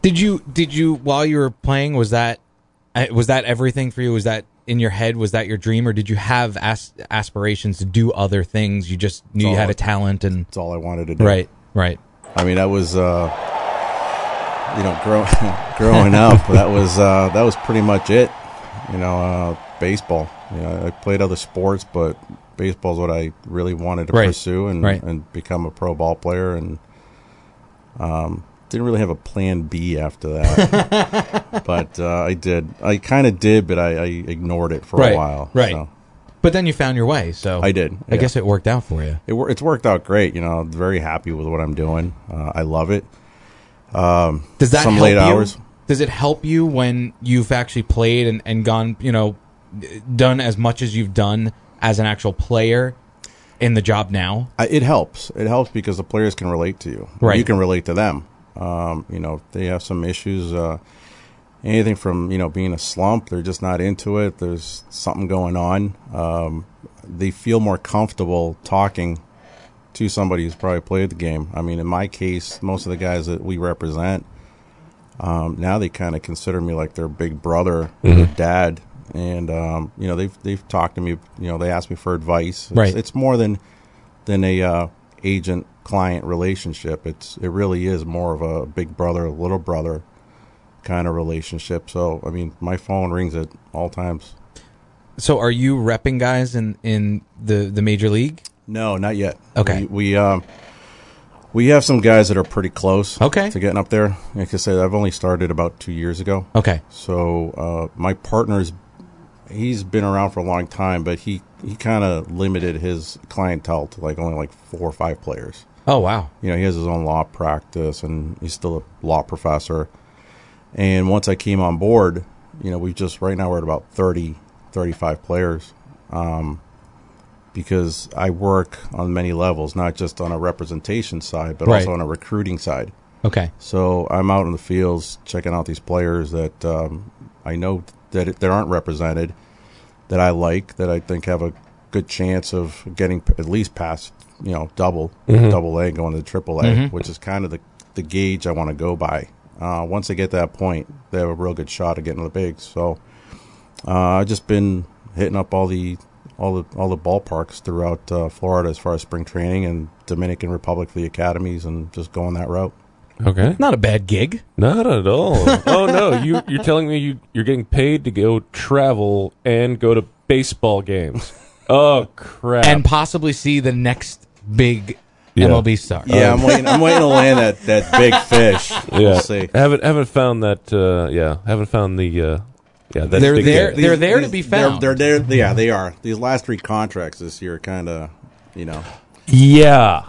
Did you, did you, while you were playing, was that, was that everything for you? Was that in your head? Was that your dream? Or did you have as- aspirations to do other things? You just knew it's you had I, a talent and. That's all I wanted to do. Right, right. I mean, that was, uh. You know, grow, growing up, that was uh, that was pretty much it. You know, uh, baseball. You know, I played other sports, but baseball is what I really wanted to right. pursue and, right. and become a pro ball player. And um, didn't really have a plan B after that, but uh, I did. I kind of did, but I, I ignored it for right. a while. Right. So. But then you found your way, so I did. I yeah. guess it worked out for you. It it's worked out great. You know, I'm very happy with what I'm doing. Uh, I love it. Um, Does that some help late you? Hours. Does it help you when you've actually played and, and gone, you know, done as much as you've done as an actual player in the job now? I, it helps. It helps because the players can relate to you. Right. You can relate to them. Um, you know, if they have some issues, uh, anything from, you know, being a slump, they're just not into it. There's something going on. Um, they feel more comfortable talking to somebody who's probably played the game. I mean, in my case, most of the guys that we represent, um, now they kind of consider me like their big brother, mm-hmm. their dad. And, um, you know, they've they've talked to me. You know, they asked me for advice. Right. It's, it's more than than a uh, agent-client relationship. It's It really is more of a big brother, little brother kind of relationship. So, I mean, my phone rings at all times. So are you repping guys in, in the, the major league? No, not yet. Okay. We, we um we have some guys that are pretty close okay. to getting up there. Like I said, I've only started about two years ago. Okay. So uh, my partner's, he's been around for a long time, but he, he kind of limited his clientele to like only like four or five players. Oh, wow. You know, he has his own law practice, and he's still a law professor. And once I came on board, you know, we've just, right now we're at about thirty, thirty-five players. Um Because I work on many levels, not just on a representation side, but right. also on a recruiting side. Okay. So I'm out in the fields checking out these players that um, I know that it, they aren't represented, that I like, that I think have a good chance of getting p- at least past, you know, double, mm-hmm. double A, going to triple A, mm-hmm. which is kind of the, the gauge I want to go by. Uh, once they get to that point, they have a real good shot of getting to the bigs. So uh, I've just been hitting up all the all the all the ballparks throughout uh, Florida as far as spring training and Dominican Republic, the academies, and just going that route. Okay, not a bad gig. Not at all. Oh no, you you're telling me you you're getting paid to go travel and go to baseball games. Oh crap! And possibly see the next big. Yeah. M L B star. Yeah, I'm waiting. I'm waiting to land that, that big fish. Yeah, we'll see. I haven't haven't found that. Uh, yeah, haven't found the. Uh, yeah, that they're, big there, these, they're there. They're there to be found. They're, they're there. Yeah, they are. These last three contracts this year, kind of, you know. Yeah,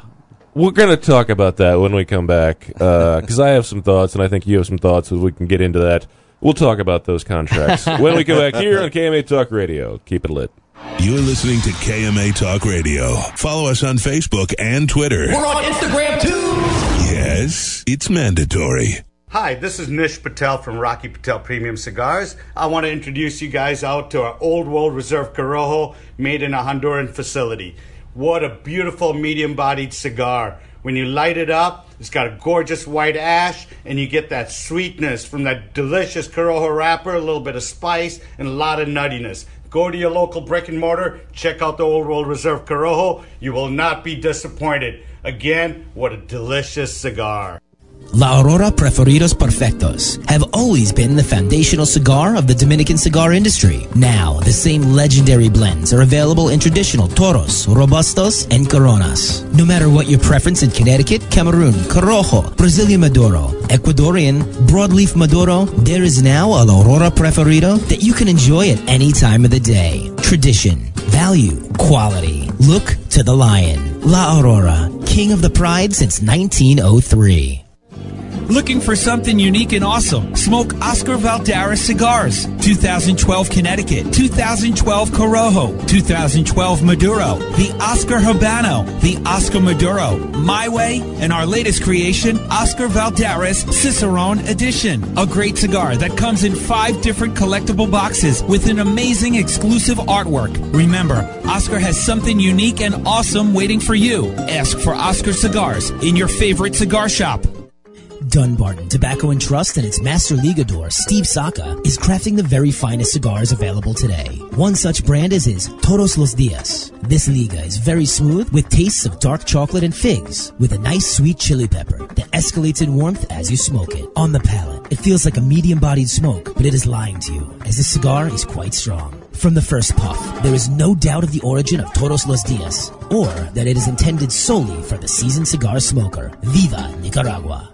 we're gonna talk about that when we come back because uh, I have some thoughts and I think you have some thoughts. So we can get into that. We'll talk about those contracts when we come back here on K M A Talk Radio. Keep it lit. You're listening to K M A Talk Radio. Follow us on Facebook and Twitter. We're on Instagram, too! Yes, it's mandatory. Hi, this is Nish Patel from Rocky Patel Premium Cigars. I want to introduce you guys out to our Old World Reserve Corojo made in a Honduran facility. What a beautiful medium-bodied cigar. When you light it up, it's got a gorgeous white ash, and you get that sweetness from that delicious Corojo wrapper, a little bit of spice, and a lot of nuttiness. Go to your local brick and mortar, check out the Old World Reserve Corojo. You will not be disappointed. Again, what a delicious cigar. La Aurora Preferidos Perfectos have always been the foundational cigar of the Dominican cigar industry. Now, the same legendary blends are available in traditional Toros, Robustos, and Coronas. No matter what your preference in Connecticut, Cameroon, Corojo, Brazilian Maduro, Ecuadorian, Broadleaf Maduro, there is now a La Aurora Preferido that you can enjoy at any time of the day. Tradition, value, quality. Look to the lion. La Aurora, king of the pride since nineteen oh three. Looking for something unique and awesome? Smoke Oscar Valderas Cigars. two thousand twelve Connecticut. two thousand twelve Corojo. two thousand twelve Maduro. The Oscar Habano. The Oscar Maduro. My Way. And our latest creation, Oscar Valderas Cicerone Edition. A great cigar that comes in five different collectible boxes with an amazing exclusive artwork. Remember, Oscar has something unique and awesome waiting for you. Ask for Oscar Cigars in your favorite cigar shop. Dunbarton Tobacco and Trust and its master ligador, Steve Saka, is crafting the very finest cigars available today. One such brand is his Todos los Dias. This liga is very smooth with tastes of dark chocolate and figs with a nice sweet chili pepper that escalates in warmth as you smoke it. On the palate, it feels like a medium-bodied smoke, but it is lying to you as this cigar is quite strong. From the first puff, there is no doubt of the origin of Todos los Dias or that it is intended solely for the seasoned cigar smoker. Viva Nicaragua!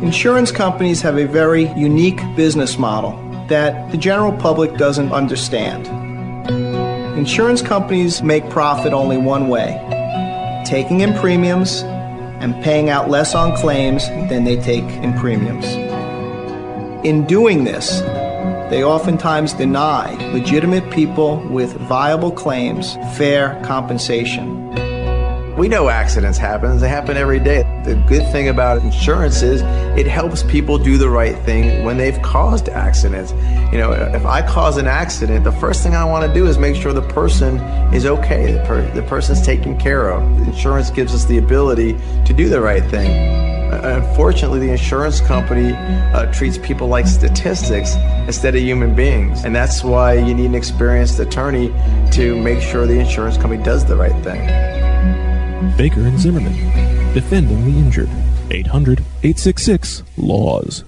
Insurance companies have a very unique business model that the general public doesn't understand. Insurance companies make profit only one way, taking in premiums and paying out less on claims than they take in premiums. In doing this, they oftentimes deny legitimate people with viable claims fair compensation. We know accidents happen. They happen every day. The good thing about insurance is it helps people do the right thing when they've caused accidents. You know, if I cause an accident, the first thing I want to do is make sure the person is okay, the, per- the person's taken care of. Insurance gives us the ability to do the right thing. Uh, unfortunately, the insurance company uh, treats people like statistics instead of human beings. And that's why you need an experienced attorney to make sure the insurance company does the right thing. Baker and Zimmerman, defending the injured. eight hundred, eight six six, L A W S.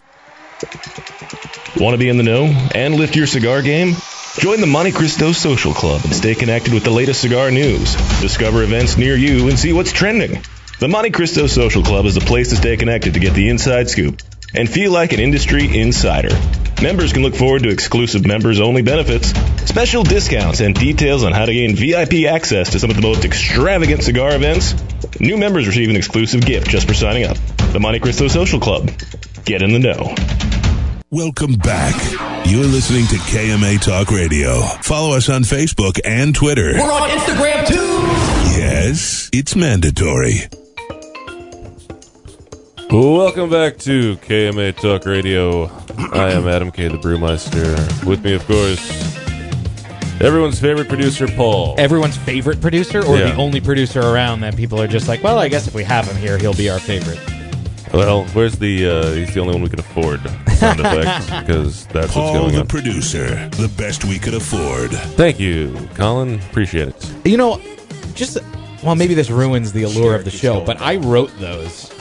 Want to be in the know and lift your cigar game? Join the Monte Cristo Social Club and stay connected with the latest cigar news. Discover events near you and see what's trending. The Monte Cristo Social Club is the place to stay connected to get the inside scoop and feel like an industry insider. Members can look forward to exclusive members-only benefits, special discounts, and details on how to gain V I P access to some of the most extravagant cigar events. New members receive an exclusive gift just for signing up. The Monte Cristo Social Club. Get in the know. Welcome back. You're listening to K M A Talk Radio. Follow us on Facebook and Twitter. We're on Instagram too. Yes, it's mandatory. Welcome back to K M A Talk Radio. I am Adam K, the Brewmeister. With me, of course, everyone's favorite producer, Paul. Everyone's favorite producer, or yeah. the only producer around that people are just like, well, I guess if we have him here, he'll be our favorite. Well, where's the, uh, he's the only one we can afford sound effects, because that's Paul, what's going on. Paul, the producer, the best we could afford. Thank you, Colin. Appreciate it. You know, just, well, maybe this ruins the allure sure, of the show, but I wrote those.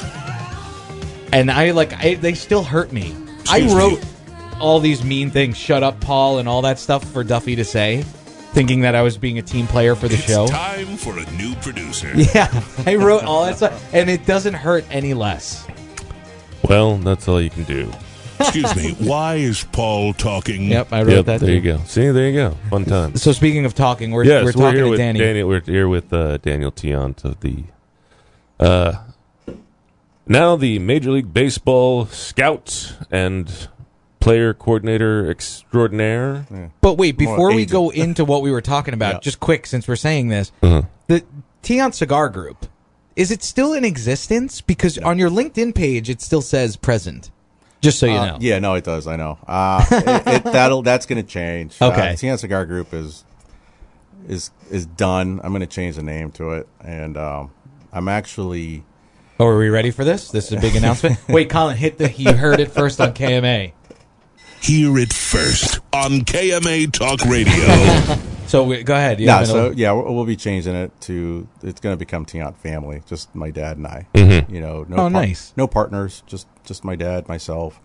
And I, like, I, they still hurt me. Excuse I wrote me. all these mean things, shut up, Paul, and all that stuff for Duffy to say, thinking that I was being a team player for the it's show. It's time for a new producer. Yeah, I wrote all that stuff, and it doesn't hurt any less. Well, that's all you can do. Excuse me, why is Paul talking? Yep, I wrote yep, that. There too. you go. See, there you go. Fun time. So speaking of talking, we're, yes, we're, we're talking here to with Danny. Daniel, we're here with uh, Daniel Tiant of the, uh, now the Major League Baseball scout and player coordinator extraordinaire. Yeah. But wait, before we go into what we were talking about, yeah. just quick, since we're saying this, uh-huh. the Tiant Cigar Group. Is it still in existence? Because no. on your LinkedIn page, it still says present. Just so you uh, know. Yeah, no, it does. I know. Uh, it, it, that'll that's going to change. Okay. Uh, Tiant Cigar Group is is is done. I'm going to change the name to it, and um, I'm actually. Oh, are we ready for this? This is a big announcement. Wait, Colin, hit the. You heard it first on K M A. Hear it first on K M A Talk Radio. So we, go ahead. No, so, yeah, we'll, we'll be changing it to, it's going to become Tiant Family, just my dad and I. Mm-hmm. You know, no oh, par- nice. No partners, just just my dad, myself.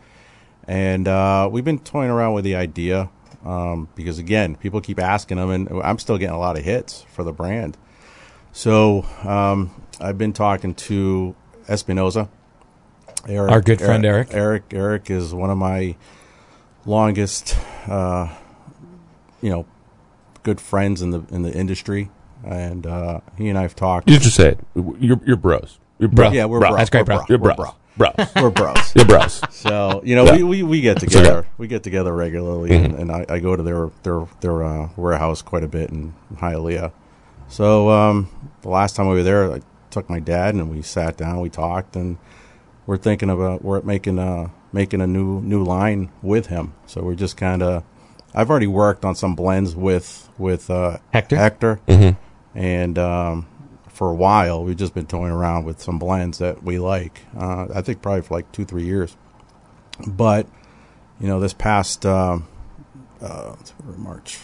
And uh, we've been toying around with the idea um, because, again, people keep asking them, and I'm still getting a lot of hits for the brand. So um, I've been talking to Espinosa. Eric, Our good friend Eric. Eric. Eric is one of my longest, uh, you know, good friends in the in the industry, and uh, he and I have talked. You just said you're you're bros. You're bros. Yeah, we're bros. bros. That's great, bro. You're bros. Bros. Bros. We're bros. You're bros. So you know, yeah. we, we, we get together. We get together regularly, mm-hmm. and, and I, I go to their their their uh, warehouse quite a bit in Hialeah. So um, the last time we were there, I took my dad and we sat down, we talked, and we're thinking about we're making a making a new new line with him. So we're just kind of. I've already worked on some blends with with uh, Hector, Hector, mm-hmm. and um, for a while we've just been toying around with some blends that we like. Uh, I think probably for like two, three years. But you know, this past uh, uh, March,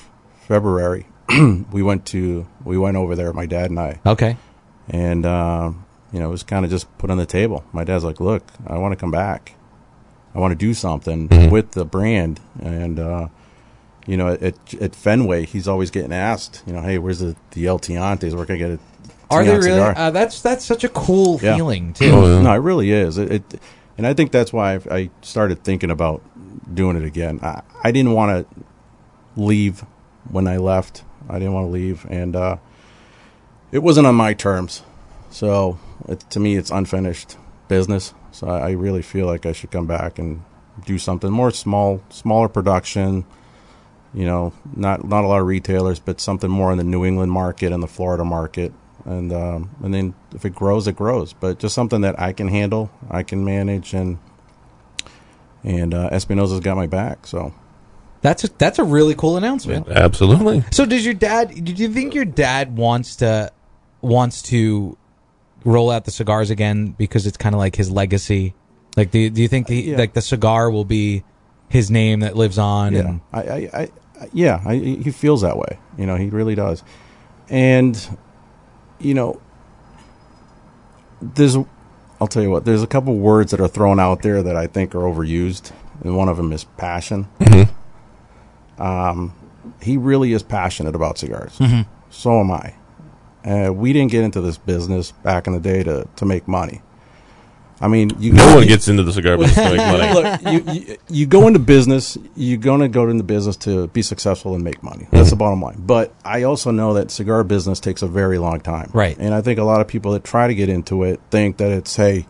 February, we went to we went over there. My dad and I. Okay. And uh, you know, it was kind of just put on the table. My dad's like, "Look, I want to come back. I want to do something mm-hmm. with the brand." And uh, you know, at at Fenway, he's always getting asked, you know, hey, where's the, the El Tiantes? Where can I get a Tiant Are they really? Uh, that's that's such a cool yeah. feeling, too. Oh, yeah. No, it really is. It, it, and I think that's why I, I started thinking about doing it again. I, I didn't want to leave when I left. I didn't want to leave. And uh, it wasn't on my terms. So it, to me, it's unfinished business. So I, I really feel like I should come back and do something more small, smaller production. You know, not not a lot of retailers, but something more in the New England market and the Florida market, and um, and then if it grows, it grows. But just something that I can handle, I can manage, and and uh, Espinosa's got my back. So that's a, that's a really cool announcement. Yeah, absolutely. So does your dad? Do you think your dad wants to wants to roll out the cigars again because it's kind of like his legacy? Like, do you, do you think the, uh, yeah. like the cigar will be his name that lives on? Yeah, and I, I, I, yeah, I, he feels that way. You know, he really does. And, you know, there's, I'll tell you what, there's a couple words that are thrown out there that I think are overused, and one of them is passion. Mm-hmm. Um, he really is passionate about cigars. Mm-hmm. So am I. Uh, we didn't get into this business back in the day to, to make money. I mean, you no go, one gets into the cigar business to make money. Look, you, you, you go into business, you're going to go into business to be successful and make money. That's mm-hmm. the bottom line. But I also know that cigar business takes a very long time. Right. And I think a lot of people that try to get into it think that it's, hey,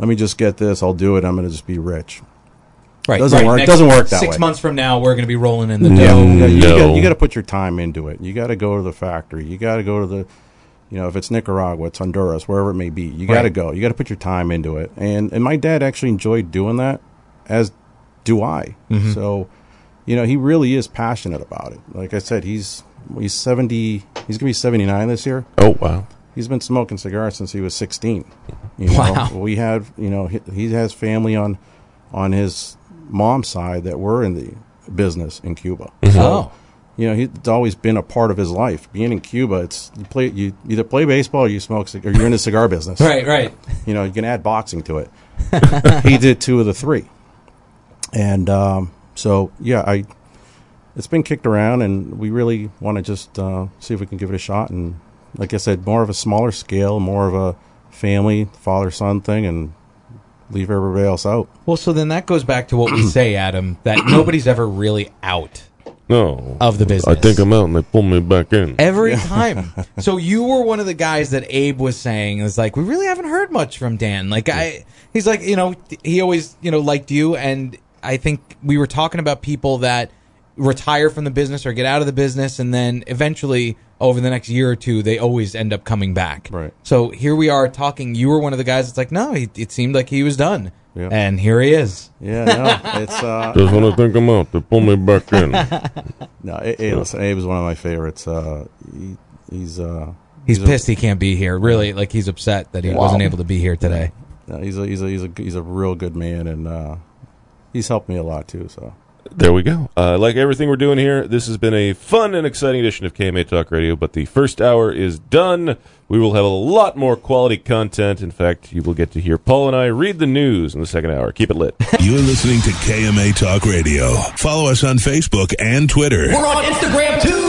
let me just get this, I'll do it, I'm going to just be rich. Right. Doesn't right. work. Next, doesn't work that six way. Six months from now, we're going to be rolling in the no, dough. No. You, got, you got to put your time into it. You got to go to the factory. You got to go to the, you know, if it's Nicaragua, it's Honduras, wherever it may be. You got to right. go. You got to put your time into it. And and my dad actually enjoyed doing that, as do I. Mm-hmm. So, you know, he really is passionate about it. Like I said, he's he's seventy. He's going to be seventy-nine this year. Oh wow. He's been smoking cigars since he was sixteen. You know, wow. We have, you know, he, he has family on on his mom's side that were in the business in Cuba. Mm-hmm. So, oh. you know, he, it's always been a part of his life. Being in Cuba, it's you play you either play baseball or you smoke or you're in the cigar business. Right, right. You know, you can add boxing to it. He did two of the three. And um, so, yeah, I it's been kicked around, and we really want to just uh, see if we can give it a shot. And like I said, more of a smaller scale, more of a family, father-son thing, and leave everybody else out. Well, so then that goes back to what we say, Adam, that nobody's ever really out no, of the business. I think I'm out, and they pull me back in. Every yeah. time. So you were one of the guys that Abe was saying, is like, we really haven't heard much from Dan. Like, I, he's like, you know, he always, you know, liked you, and I think we were talking about people that retire from the business or get out of the business, and then eventually over the next year or two they always end up coming back. Right. So here we are talking. You were one of the guys that's like, no, he, it seemed like he was done. Yeah. And here he is. Yeah, no, it's uh just when I think I'm out, they pull me back in. No, it, it, listen, Abe was one of my favorites. Uh he, he's uh he's, he's pissed a, he can't be here. Really, like he's upset that he wow. wasn't able to be here today. No, he's a he's a he's a he's a real good man, and uh he's helped me a lot too, so there we go. Uh, like everything we're doing here, this has been a fun and exciting edition of K M A Talk Radio, but the first hour is done. We will have a lot more quality content. In fact, you will get to hear Paul and I read the news in the second hour. Keep it lit. You're listening to K M A Talk Radio. Follow us on Facebook and Twitter. We're on Instagram, too!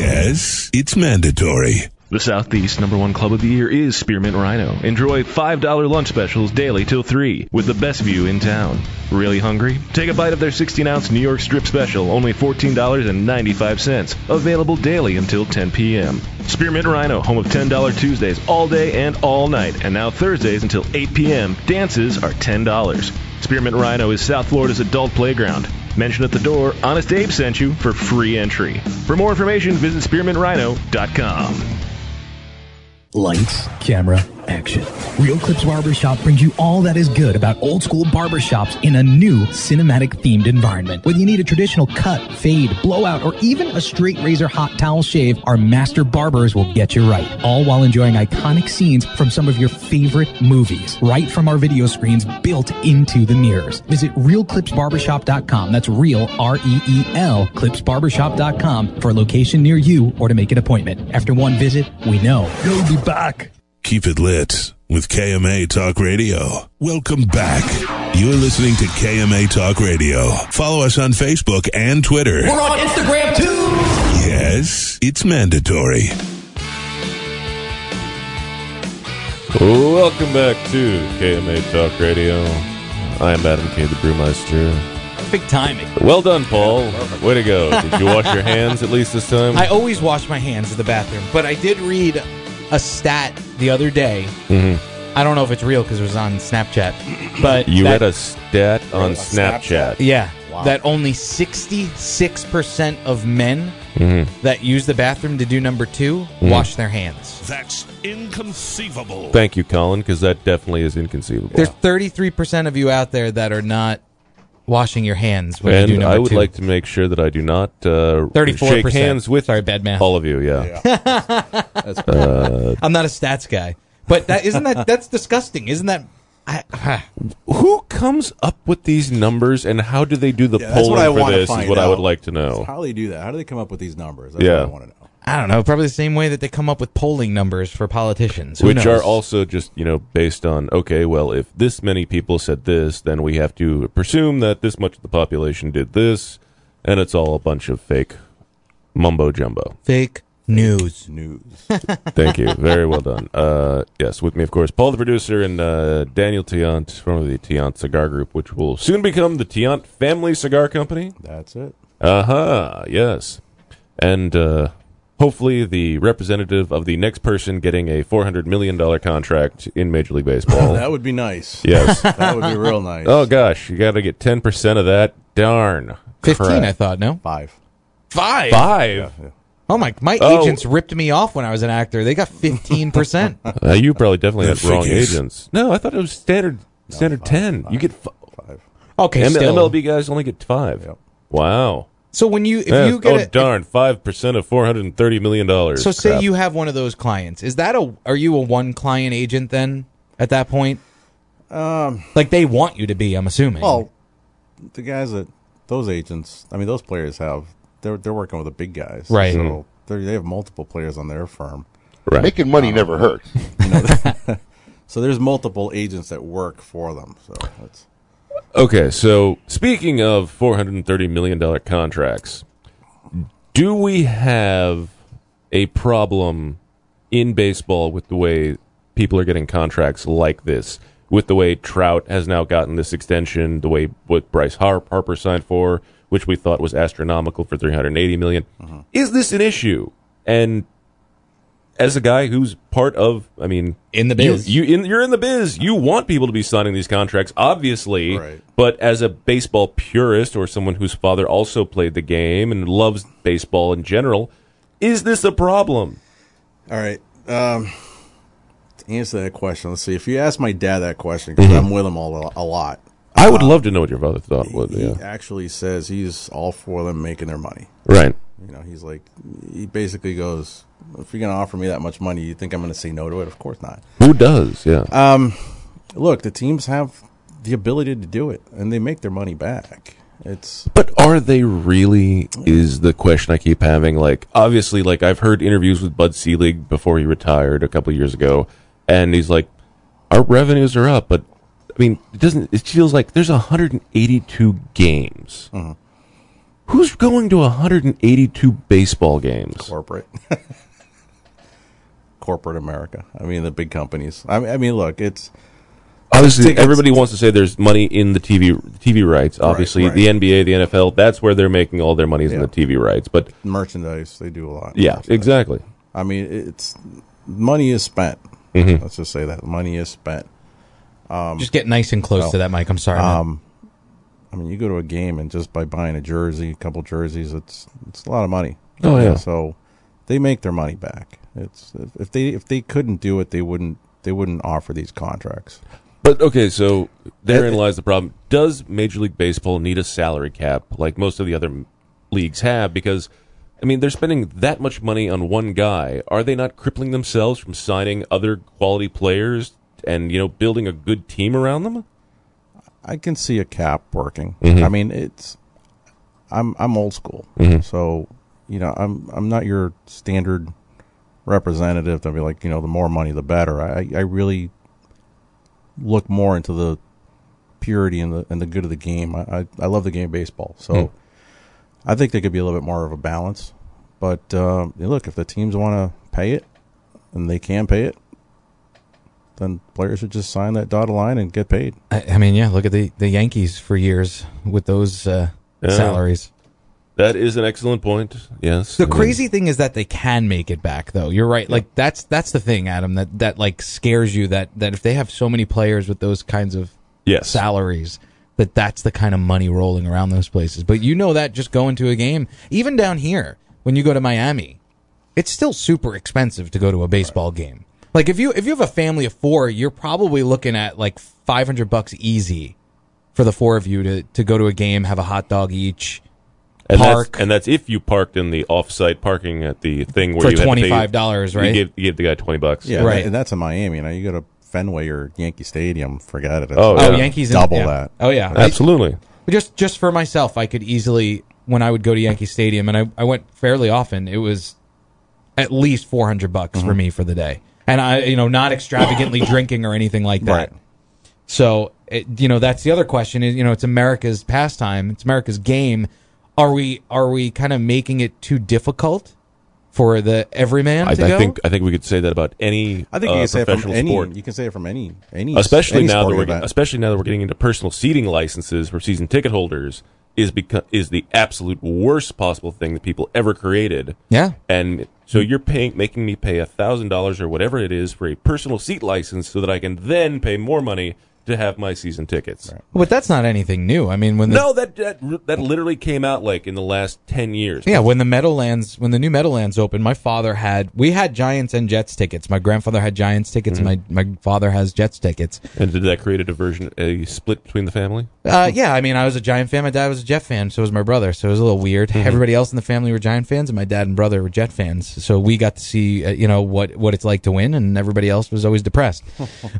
Yes, it's mandatory. The Southeast number one club of the year is Spearmint Rhino. Enjoy five dollar lunch specials daily till three with the best view in town. Really hungry? Take a bite of their sixteen ounce New York Strip special, only fourteen ninety-five. Available daily until ten p.m. Spearmint Rhino, home of ten dollar Tuesdays all day and all night, and now Thursdays until eight p.m. Dances are ten dollars. Spearmint Rhino is South Florida's adult playground. Mention at the door, Honest Abe sent you for free entry. For more information, visit spearmint rhino dot com. Lights, camera, action. Real Clips Barbershop brings you all that is good about old school barbershops in a new cinematic themed environment. Whether you need a traditional cut, fade, blowout, or even a straight razor hot towel shave, our master barbers will get you right. All while enjoying iconic scenes from some of your favorite movies, right from our video screens built into the mirrors. Visit real clips barbershop dot com. That's real, R E E L, clips barbershop dot com for a location near you or to make an appointment. After one visit, we know you'll be back. Keep it lit with K M A Talk Radio. Welcome back. You're listening to K M A Talk Radio. Follow us on Facebook and Twitter. We're on Instagram, too! Yes, it's mandatory. Welcome back to K M A Talk Radio. I'm Adam K., the Brewmeister. Big timing. Well done, Paul. Yeah, way to go. Did you wash your hands at least this time? I always wash my hands in the bathroom, but I did read a stat the other day. Mm-hmm. I don't know if it's real because it was on Snapchat. But you that, read a stat on a Snapchat. Snapchat? Yeah. Wow. That only sixty-six percent of men mm-hmm. that use the bathroom to do number two mm-hmm. wash their hands. That's inconceivable. Thank you, Colin, because that definitely is inconceivable. There's thirty-three percent of you out there that are not washing your hands when and you do number I would two. Like to make sure that I do not uh, shake hands with Sorry, bad math. All of you. Yeah, yeah. That's uh, I'm not a stats guy, but that isn't that that's disgusting, isn't that? I, uh, who comes up with these numbers and how do they do the yeah, polling for this? Is what out. I would like to know. That's how they do that? How do they come up with these numbers? That's yeah, what I want to know. I don't know. Probably the same way that they come up with polling numbers for politicians. Who Which knows? Are also just, you know, based on, okay, well, if this many people said this, then we have to presume that this much of the population did this, and it's all a bunch of fake mumbo-jumbo. Fake news. News. Thank you. Very well done. Uh, yes, with me, of course, Paul the producer and uh, Daniel Tiant, formerly the Tiant Cigar Group, which will soon become the Tiant Family Cigar Company. That's it. Uh-huh. Yes. And uh hopefully the representative of the next person getting a four hundred million dollars contract in Major League Baseball. That would be nice. Yes. That would be real nice. Oh, gosh. You got to get ten percent of that. Darn. fifteen, crap. I thought, no? Five. Five? Five. Yeah, yeah. Oh, my. My oh. agents ripped me off when I was an actor. They got fifteen percent. uh, you probably definitely had wrong agents. No, I thought it was standard no, standard five, ten. Five, you get f- five. Okay, M- still. M L B guys only get five. Yep. Wow. So when you if yeah, you get oh a, darn five percent of four hundred and thirty million dollars. So say crap. you have one of those clients. Is that a are you a one client agent then at that point? Um, like they want you to be. I'm assuming. Well, the guys that those agents, I mean those players have they're they're working with the big guys, right? So they have multiple players on their firm. Right. Making money um, never hurts. You know, so there's multiple agents that work for them. So that's. Okay, so speaking of four hundred thirty million dollars contracts, do we have a problem in baseball with the way people are getting contracts like this, with the way Trout has now gotten this extension, the way what Bryce Har- Harper signed for, which we thought was astronomical for three hundred eighty million dollars? Uh-huh. Is this an issue? And as a guy who's part of, I mean, in the biz, you, you in, you're in the biz. You want people to be signing these contracts, obviously. Right. But as a baseball purist or someone whose father also played the game and loves baseball in general, is this a problem? All right, um, to answer that question, let's see. If you ask my dad that question, because I'm with him all a lot, I would um, love to know what your father thought. He, was, yeah. he actually says he's all for them making their money. Right. You know, he's like, he basically goes, if you're going to offer me that much money, you think I'm going to say no to it? Of course not. Who does? Yeah. Um, look, the teams have the ability to do it, and they make their money back. It's But are they really, is the question I keep having. Like, obviously, like, I've heard interviews with Bud Selig before he retired a couple of years ago, and he's like, our revenues are up, but, I mean, it doesn't, it feels like there's one hundred eighty-two games. Mm-hmm. Who's going to one hundred eighty-two baseball games? Corporate. Corporate America. I mean, the big companies. I mean, I mean look, it's... Obviously, it's, everybody it's, wants to say there's money in the T V T V rights. Obviously, right, right. The N B A, the N F L, that's where they're making all their money is yeah. in the T V rights. But merchandise, they do a lot. Yeah, exactly. I mean, it's money is spent. Mm-hmm. Let's just say that. Money is spent. Um, just get nice and close well, to that, Mike. I'm sorry, um, man. I mean, you go to a game and just by buying a jersey, a couple jerseys, it's it's a lot of money. Oh yeah. So they make their money back. It's if they if they couldn't do it, they wouldn't they wouldn't offer these contracts. But okay, so therein lies the problem. Does Major League Baseball need a salary cap like most of the other leagues have? Because I mean, they're spending that much money on one guy. Are they not crippling themselves from signing other quality players and you know building a good team around them? I can see a cap working. Mm-hmm. I mean, it's I'm I'm old school, mm-hmm. so you know I'm I'm not your standard representative to be like you know the more money the better. I, I really look more into the purity and the and the good of the game. I I, I love the game of baseball, so mm. I think there could be a little bit more of a balance. But um, look, if the teams want to pay it and they can pay it, then players should just sign that dotted line and get paid. I, I mean, yeah, look at the, the Yankees for years with those uh, yeah. salaries. That is an excellent point, yes. The I crazy mean. thing is that they can make it back, though. You're right. Yeah. Like that's that's the thing, Adam, that, that like scares you, that, that if they have so many players with those kinds of yes. salaries, that that's the kind of money rolling around those places. But you know that just going to a game, even down here, when you go to Miami, it's still super expensive to go to a baseball right. game. Like if you if you have a family of four, you're probably looking at like five hundred bucks easy for the four of you to, to go to a game, have a hot dog each, and park, that's, and that's if you parked in the off-site parking at the thing where for you for twenty five dollars, right? You gave, you gave the guy twenty bucks, yeah, right? And that's in Miami. You know, you go to Fenway or Yankee Stadium, forget it. It's oh, yeah. oh, Yankees double in, yeah. that. Oh yeah, absolutely. I, just just for myself, I could easily when I would go to Yankee Stadium, and I I went fairly often. It was at least four hundred bucks mm-hmm. for me for the day. And I, you know, not extravagantly drinking or anything like that. Right. So, it, you know, that's the other question is, you know, it's America's pastime. It's America's game. Are we, are we kind of making it too difficult for the everyman I, to I go? think, I think we could say that about any I think you uh, can say professional it from sport. Any, you can say it from any, any, especially any now that we're, getting, especially now that we're getting into personal seating licenses for season ticket holders. is because is the absolute worst possible thing that people ever created. Yeah. And so you're paying, making me pay a thousand dollars or whatever it is for a personal seat license so that I can then pay more money to have my season tickets. Right. But that's not anything new. I mean, when the, no, that, that that literally came out like in the last ten years. Yeah, when the Meadowlands, when the new Meadowlands opened, my father had we had Giants and Jets tickets. My grandfather had Giants tickets. Mm-hmm. My my father has Jets tickets. And did that create a diversion, a split between the family? Uh, yeah, I mean, I was a Giant fan. My dad was a Jet fan. So was my brother. So it was a little weird. Mm-hmm. Everybody else in the family were Giant fans, and my dad and brother were Jet fans. So we got to see, uh, you know, what what it's like to win, and everybody else was always depressed.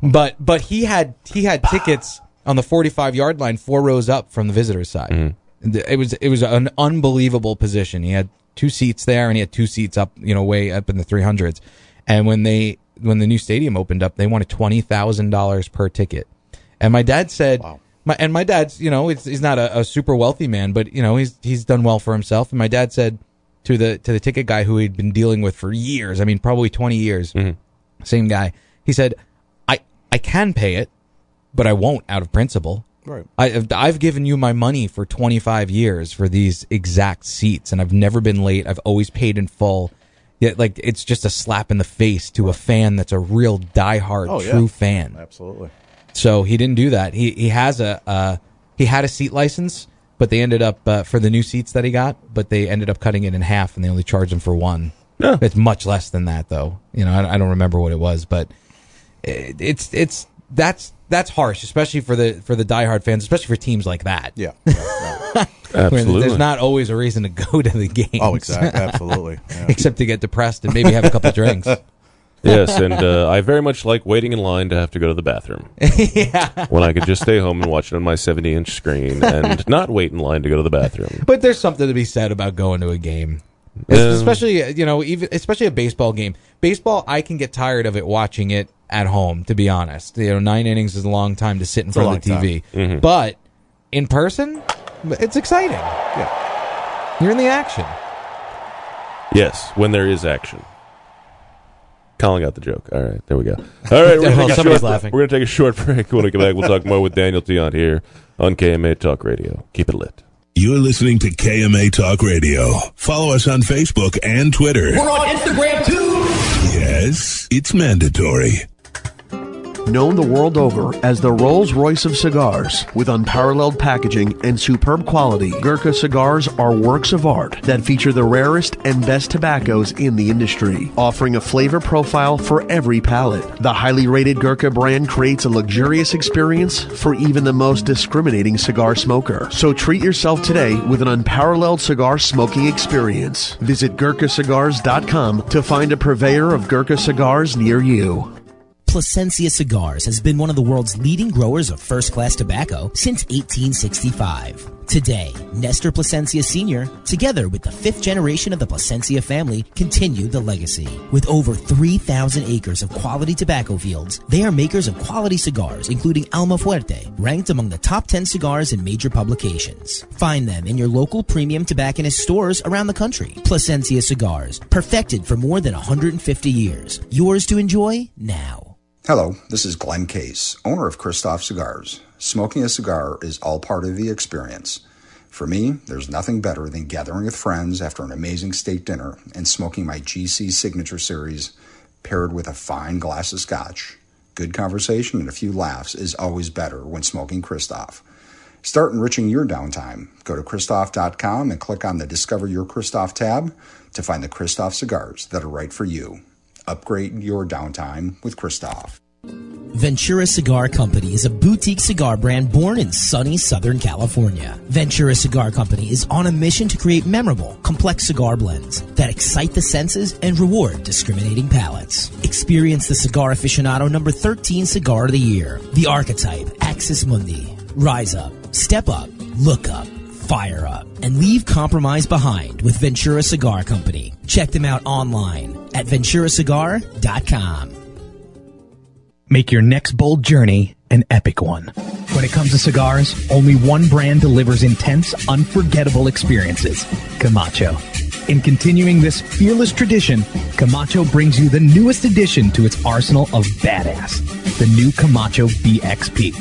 but but he had he had. tickets on the forty-five yard line, four rows up from the visitor's side. Mm-hmm. It was it was an unbelievable position. He had two seats there, and he had two seats up, you know, way up in the three hundreds. And when they when the new stadium opened up, they wanted twenty thousand dollars per ticket. And my dad said, wow. my and my dad's, you know, it's, he's not a, a super wealthy man, but you know, he's he's done well for himself. And my dad said to the to the ticket guy who he'd been dealing with for years, I mean, probably twenty years, mm-hmm. same guy. He said, I I can pay it. But I won't out of principle. Right. I, I've given you my money for twenty-five years for these exact seats, and I've never been late. I've always paid in full. Yeah, like it's just a slap in the face to right. a fan that's a real diehard, oh, true yeah. fan. Absolutely. So he didn't do that. He he has a uh, he had a seat license, but they ended up uh, for the new seats that he got, but they ended up cutting it in half, and they only charged him for one. Yeah. It's much less than that, though. You know, I, I don't remember what it was, but it, it's it's that's. That's harsh, especially for the for the diehard fans, especially for teams like that. Yeah, yeah, yeah. Absolutely. There's not always a reason to go to the games. Oh, exactly, absolutely. Yeah. Except to get depressed and maybe have a couple drinks. Yes, and uh, I very much like waiting in line to have to go to the bathroom. Yeah, when I could just stay home and watch it on my seventy inch screen and not wait in line to go to the bathroom. But there's something to be said about going to a game. Um, especially, you know, even especially a baseball game. Baseball, I can get tired of it watching it at home, to be honest. You know, nine innings is a long time to sit in front of the T V. Mm-hmm. But in person, it's exciting. Yeah. You're in the action. Yes, when there is action. Calling out the joke. All right, there we go. All right, we're going to take a short break. When we come back, we'll talk more with Daniel Tiant here on K M A Talk Radio. Keep it lit. You're listening to K M A Talk Radio. Follow us on Facebook and Twitter. We're on Instagram, too. Yes, it's mandatory. Known the world over as the Rolls-Royce of cigars. With unparalleled packaging and superb quality, Gurkha cigars are works of art that feature the rarest and best tobaccos in the industry, offering a flavor profile for every palate. The highly rated Gurkha brand creates a luxurious experience for even the most discriminating cigar smoker. So treat yourself today with an unparalleled cigar smoking experience. Visit Gurkha Cigars dot com to find a purveyor of Gurkha cigars near you. Placencia Cigars has been one of the world's leading growers of first-class tobacco since eighteen sixty-five. Today, Nestor Placencia Senior, together with the fifth generation of the Placencia family, continue the legacy. With over three thousand acres of quality tobacco fields, they are makers of quality cigars, including Almafuerte, ranked among the top ten cigars in major publications. Find them in your local premium tobacconist stores around the country. Placencia Cigars, perfected for more than one hundred fifty years. Yours to enjoy now. Hello, this is Glenn Case, owner of Kristoff Cigars. Smoking a cigar is all part of the experience. For me, there's nothing better than gathering with friends after an amazing steak dinner and smoking my G C Signature Series paired with a fine glass of scotch. Good conversation and a few laughs is always better when smoking Kristoff. Start enriching your downtime. Go to Kristoff dot com and click on the Discover Your Kristoff tab to find the Kristoff cigars that are right for you. Upgrade your downtime with Kristoff. Ventura Cigar Company is a boutique cigar brand born in sunny Southern California. Ventura Cigar Company is on a mission to create memorable, complex cigar blends that excite the senses and reward discriminating palates. Experience the Cigar Aficionado number thirteen Cigar of the Year, the archetype Axis Mundi. Rise up, step up, look up. Fire up and leave compromise behind with Ventura Cigar Company. Check them out online at Ventura Cigar dot com. Make your next bold journey an epic one. When it comes to cigars, only one brand delivers intense, unforgettable experiences. Camacho. In continuing this fearless tradition, Camacho brings you the newest addition to its arsenal of badass, the new Camacho B X P.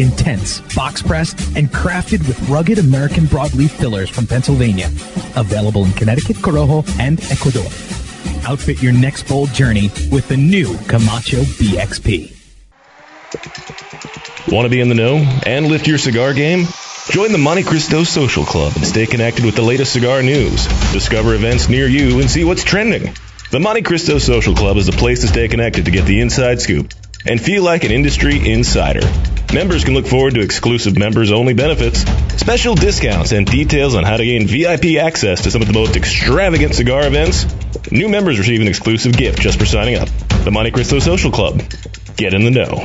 intense, box-pressed, and crafted with rugged American broadleaf fillers from Pennsylvania. Available in Connecticut, Corojo, and Ecuador. Outfit your next bold journey with the new Camacho B X P. Want to be in the know and lift your cigar game? Join the Monte Cristo Social Club and stay connected with the latest cigar news. Discover events near you and see what's trending. The Monte Cristo Social Club is the place to stay connected to get the inside scoop and feel like an industry insider. Members can look forward to exclusive members-only benefits, special discounts, and details on how to gain V I P access to some of the most extravagant cigar events. New members receive an exclusive gift just for signing up. The Monte Cristo Social Club. Get in the know.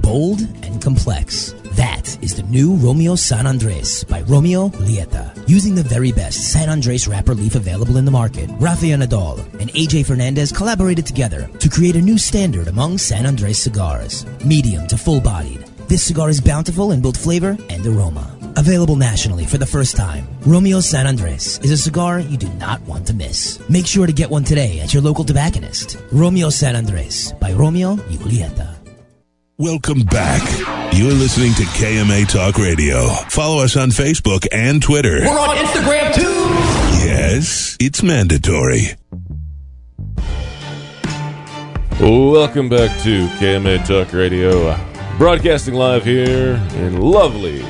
Bold and complex. That is the new Romeo San Andres by Romeo Julieta. Using the very best San Andres wrapper leaf available in the market, Rafael Nadal and A J Fernandez collaborated together to create a new standard among San Andres cigars. Medium to full-bodied, this cigar is bountiful in both flavor and aroma. Available nationally for the first time, Romeo San Andres is a cigar you do not want to miss. Make sure to get one today at your local tobacconist. Romeo San Andres by Romeo Julieta. Welcome back. You're listening to K M A Talk Radio. Follow us on Facebook and Twitter. We're on Instagram, too! Yes, it's mandatory. Welcome back to K M A Talk Radio. Broadcasting live here in lovely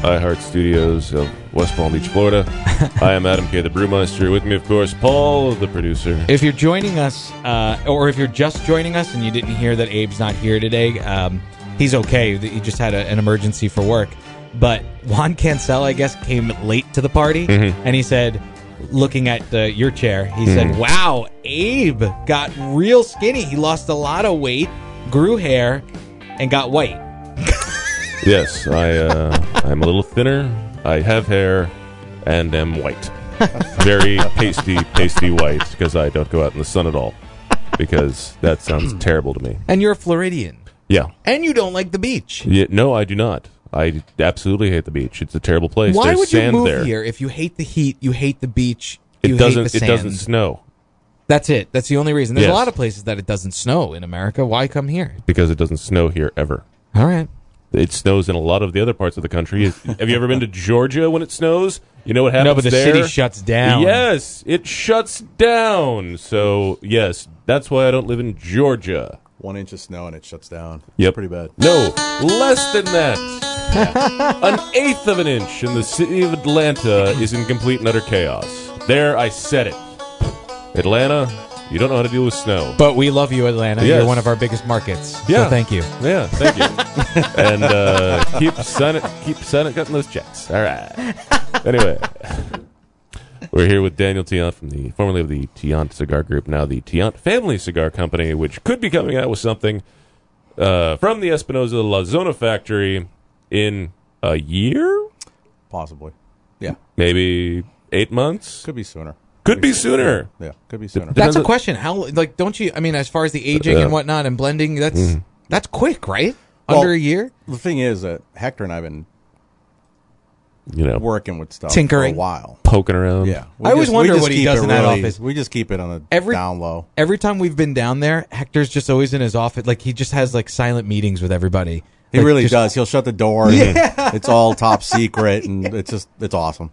iHeart Studios of West Palm Beach, Florida. I am Adam K., the Brewmeister. With me, of course, Paul, the producer. If you're joining us, uh, or if you're just joining us and you didn't hear that Abe's not here today, um, he's okay. He just had a, an emergency for work. But Juan Cancel, I guess, came late to the party, mm-hmm. and he said, looking at uh, your chair, he mm-hmm. said, wow, Abe got real skinny. He lost a lot of weight, grew hair, and got white. Yes, I, uh, I'm a little thinner. I have hair and am white. Very pasty, pasty white, because I don't go out in the sun at all. Because that sounds terrible to me. And you're a Floridian. Yeah. And you don't like the beach. Yeah, no, I do not. I absolutely hate the beach. It's a terrible place. Why There's would sand you move there. Here if you hate the heat, you hate the beach, you it doesn't, hate the sand? It doesn't snow. That's it. That's the only reason. There's yes. a lot of places that it doesn't snow in America. Why come here? Because it doesn't snow here ever. All right. It snows in a lot of the other parts of the country. Have you ever been to Georgia when it snows? You know what happens there? No, but the there? city shuts down. Yes, it shuts down. So, yes, that's why I don't live in Georgia. One inch of snow and it shuts down. It's yep. pretty bad. No, less than that. Yeah. An eighth of an inch in the city of Atlanta is in complete and utter chaos. There, I said it. Atlanta, you don't know how to deal with snow. But we love you, Atlanta. Yes. You're one of our biggest markets. Yeah. So thank you. Yeah, thank you. And uh, keep signing, keep signing, cutting those checks. All right. Anyway, we're here with Daniel Tiant, from the formerly of the Tiant Cigar Group, now the Tiant Family Cigar Company, which could be coming out with something uh, from the Espinosa La Zona factory in a year? Possibly. Yeah. Maybe eight months? Could be sooner. Could be sooner. Yeah. yeah, could be sooner. That's Depends a question. How like don't you? I mean, as far as the aging uh, and whatnot and blending, that's mm. that's quick, right? Under well, a year. The thing is that Hector and I've been, you know, working with stuff tinkering for a while, poking around. Yeah, we I just, always wonder what he does in really, that office. We just keep it on the every, down low. Every time we've been down there, Hector's just always in his office. Like he just has like silent meetings with everybody. He like, really just, does. He'll shut the door. Yeah. And it's all top secret, and yeah. it's just it's awesome.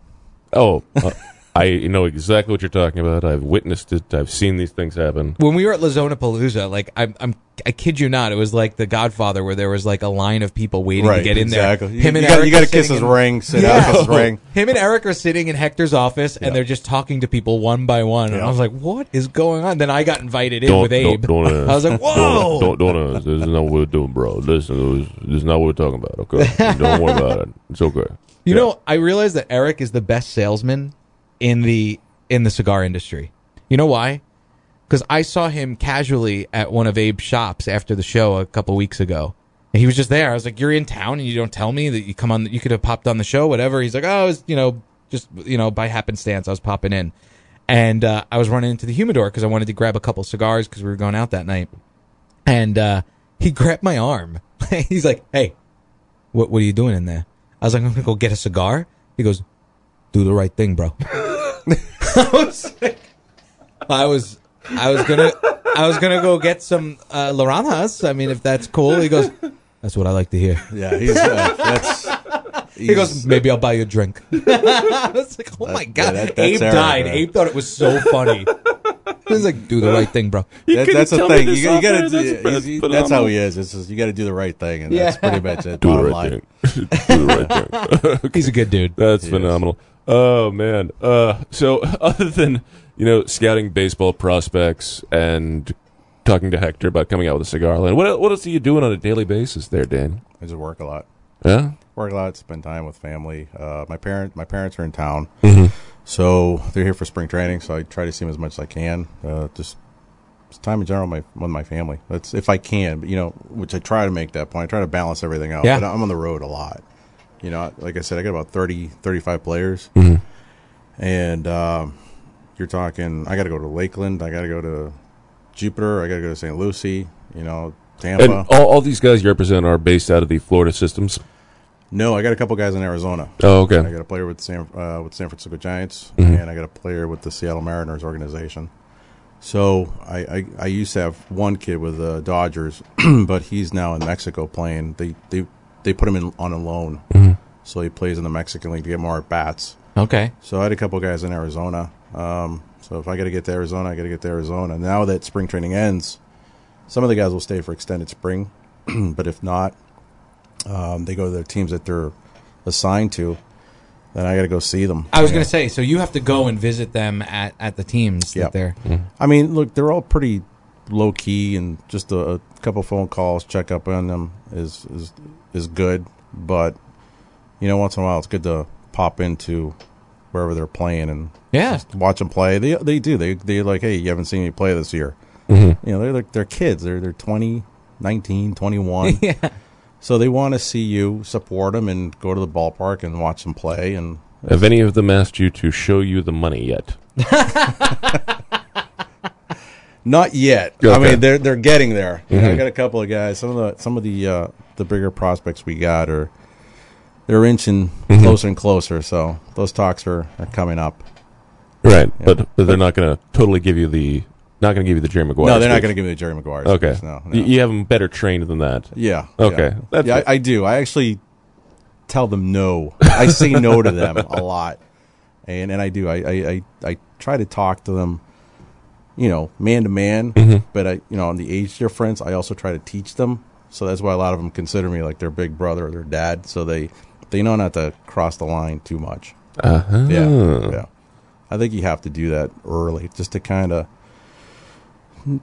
Oh. Uh, I know exactly what you're talking about. I've witnessed it. I've seen these things happen. When we were at La Zona Palooza, like I'm, I'm, I kid you not, it was like The Godfather, where there was like a line of people waiting right, to get in exactly. there. Him you, and you Eric, got, you got to kiss his in, ring, sit yeah. down, kiss his ring. Him and Eric are sitting in Hector's office, yeah. and they're just talking to people one by one. Yeah. And I was like, "What is going on?" Then I got invited in don't, with Abe. Don't, don't I was like, "Whoa!" Don't, don't, don't this is not what we're doing, bro. Listen, this is not what we're talking about. Okay, don't worry about it. It's okay. You yeah. know, I realize that Eric is the best salesman in the in the cigar industry. You know why? Because I saw him casually at one of Abe's shops after the show a couple weeks ago, And he was just there. I was like, you're in town and you don't tell me that you come on, you could have popped on the show, whatever. He's like, oh, I was, you know, just, you know, by happenstance, I was popping in. And uh, I was running into the humidor because I wanted to grab a couple cigars because we were going out that night. And uh, he grabbed my arm. He's like, hey, what, what are you doing in there? I was like, I'm going to go get a cigar. He goes, do the right thing, bro. I was like, I was, I was going to, I was going to go get some uh, Laranjas. I mean, if that's cool. He goes, that's what I like to hear. Yeah, he's, uh, that's, he's, he goes, maybe I'll buy you a drink. I was like, oh, that, my God. Yeah, that, Abe died. Era, Abe thought it was so funny. He was like, do the right thing, bro. That, that's the thing. You, you gotta, that's, he, that's how he is. It's just, you got to do the right thing, and yeah. that's pretty much it. Do the right line. thing. Do the right thing. Okay. He's a good dude. That's he phenomenal. Is. Oh, man. Uh, so other than, you know, scouting baseball prospects and talking to Hector about coming out with a cigar line, what, what else are you doing on a daily basis there, Dan? I just work a lot. Yeah? Work a lot, spend time with family. Uh, my parent, my parents are in town, mm-hmm. so they're here for spring training, so I try to see them as much as I can. Uh, just, just time in general with my, with my family. That's if I can, but, you know, which I try to make that point. I try to balance everything out. Yeah. But I'm on the road a lot. You know, like I said, I got about thirty, thirty-five players. Mm-hmm. And uh, you're talking, I got to go to Lakeland. I got to go to Jupiter. I got to go to Saint Lucie, you know, Tampa. And all, all these guys you represent are based out of the Florida systems? No, I got a couple guys in Arizona. Oh, okay. And I got a player with San, uh, with San Francisco Giants, mm-hmm. and I got a player with the Seattle Mariners organization. So I, I, I used to have one kid with the Dodgers, but he's now in Mexico playing. They they They put him in on a loan, mm-hmm. so he plays in the Mexican League to get more at-bats. Okay. So I had a couple guys in Arizona. Um, so if I got to get to Arizona, I got to get to Arizona. Now that spring training ends, some of the guys will stay for extended spring, but if not, um, they go to their teams that they're assigned to, then I got to go see them. I was going to say, so you have to go and visit them at, at the teams yep. that they're mm-hmm. – I mean, look, they're all pretty low-key, and just a, a couple phone calls, check up on them is is – is good, but you know, once in a while it's good to pop into wherever they're playing and yeah. just watch them play. They they do. They they're like, hey, you haven't seen me play this year. Mm-hmm. You know, they're like they're kids. They're they're twenty, nineteen, twenty-one. yeah. So they want to see you support them and go to the ballpark and watch them play. And have any of them asked you to show you the money yet? Not yet. Okay. I mean, they're they're getting there. Mm-hmm. I got a couple of guys. Some of the some of the uh, the bigger prospects we got are they're inching mm-hmm. closer and closer. So those talks are, are coming up. Right, yeah. but, but they're not going to totally give you the not going to give you the Jerry Maguire. No, they're speech. not going to give me the Jerry Maguire. Okay, speech, no, no. You, you have them better trained than that. Yeah. Okay. Yeah, That's yeah I, I do. I actually tell them no. I say no to them a lot, and and I do. I I I, I try to talk to them. You know, man to man, mm-hmm. but I, you know, on the age difference, I also try to teach them. So that's why a lot of them consider me like their big brother or their dad. So they, they know not to cross the line too much. Uh-huh. Yeah, yeah. I think you have to do that early, just to kind of,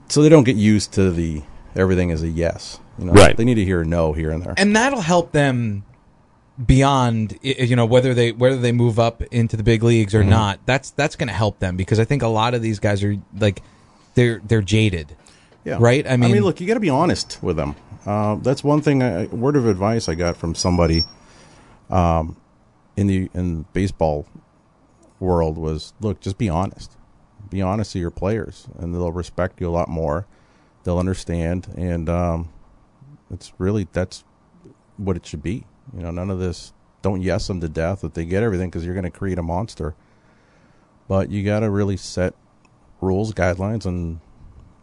so they don't get used to the everything is a yes. You know, right. They need to hear a no here and there, and that'll help them beyond. You know, whether they whether they move up into the big leagues or mm-hmm. not, that's that's going to help them, because I think a lot of these guys are like they're they're jaded, yeah. right? I mean, I mean, look, you got to be honest with them. Uh, that's one thing. I, word of advice I got from somebody um, in the in the baseball world was, look, just be honest, be honest to your players, and they'll respect you a lot more. They'll understand, and um, it's really that's what it should be. You know, none of this, don't yes them to death that they get everything, because you're going to create a monster. But you got to really set rules, guidelines, and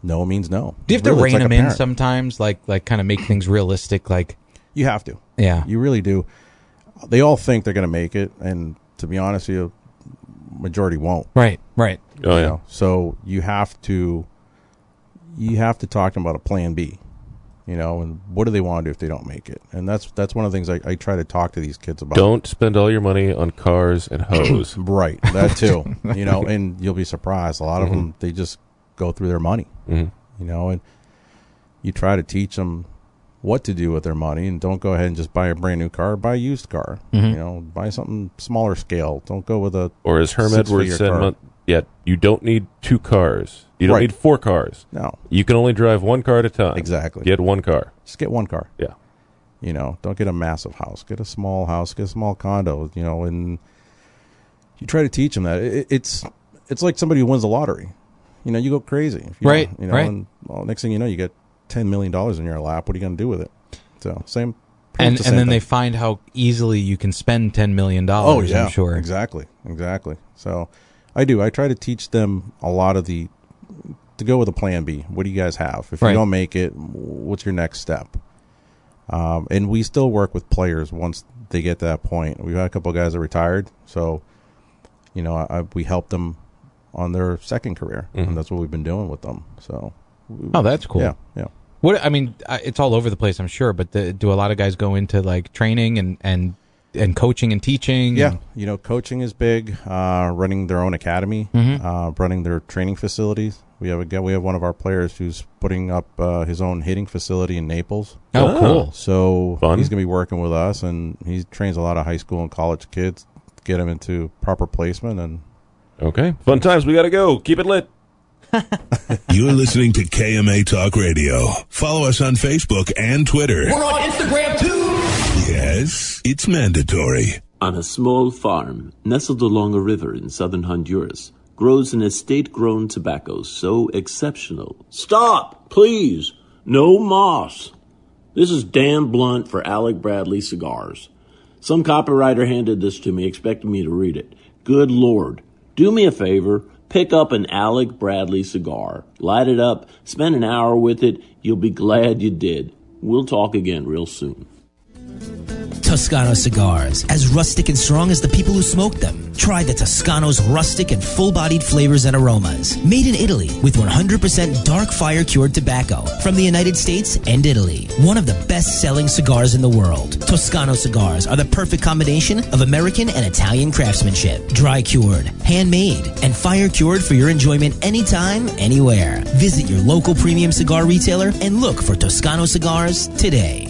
no means no. Do you have really, to rein like them in sometimes, like like kind of make things realistic? Like you have to. Yeah. You really do. They all think they're going to make it, and to be honest with you, majority won't. Right, right. Oh, yeah. Know? So you have to you have to talk about a plan B. You know, and what do they want to do if they don't make it? And that's that's one of the things I, I try to talk to these kids about. Don't spend all your money on cars and hoes. Right, that too. You know, and you'll be surprised. A lot of mm-hmm. them, they just go through their money. Mm-hmm. You know, and you try to teach them what to do with their money, and don't go ahead and just buy a brand new car. Buy a used car. Mm-hmm. You know, buy something smaller scale. Don't go with a or as Herm Edwards said, car. Yeah, you don't need two cars. You don't right. need four cars. No. You can only drive one car at a time. Exactly. Get one car. Just get one car. Yeah. You know, don't get a massive house. Get a small house. Get a small condo. You know, and you try to teach them that it, it's it's like somebody who wins the lottery. You know, you go crazy, you right? Know, you know, right. And well, next thing you know, you get ten million dollars in your lap. What are you going to do with it? So same. And the and then thing. They find how easily you can spend ten million dollars. Oh yeah, I'm sure. Exactly, exactly. So I do. I try to teach them a lot of the to go with a plan B. What do you guys have? If right. you don't make it, what's your next step? Um, and we still work with players once they get to that point. We've had a couple of guys that retired, so you know I, I, we helped them on their second career, mm-hmm. and that's what we've been doing with them. So, oh, that's cool. Yeah, yeah. What I mean, it's all over the place, I'm sure. But the, do a lot of guys go into like training and and, and coaching and teaching? Yeah, and you know, coaching is big. Uh, running their own academy, mm-hmm. uh, running their training facilities. We have a we have one of our players who's putting up uh, his own hitting facility in Naples. Oh, oh cool! So Fun. He's going to be working with us, and he trains a lot of high school and college kids, to get them into proper placement and. Okay. Fun times. We got to go. Keep it lit. You're listening to K M A Talk Radio. Follow us on Facebook and Twitter. We're on Instagram, too. Yes, it's mandatory. On a small farm nestled along a river in southern Honduras grows an estate-grown tobacco so exceptional. Stop, please. No moss. This is Dan Blunt for Alec Bradley Cigars. Some copywriter handed this to me, expecting me to read it. Good Lord. Do me a favor, pick up an Alec Bradley cigar, light it up, spend an hour with it. You'll be glad you did. We'll talk again real soon. Toscano cigars, as rustic and strong as the people who smoked them. Try the Toscano's rustic and full-bodied flavors and aromas. Made in Italy with one hundred percent dark fire-cured tobacco from the United States and Italy. One of the best-selling cigars in the world. Toscano cigars are the perfect combination of American and Italian craftsmanship. Dry-cured, handmade, and fire-cured for your enjoyment anytime, anywhere. Visit your local premium cigar retailer and look for Toscano cigars today.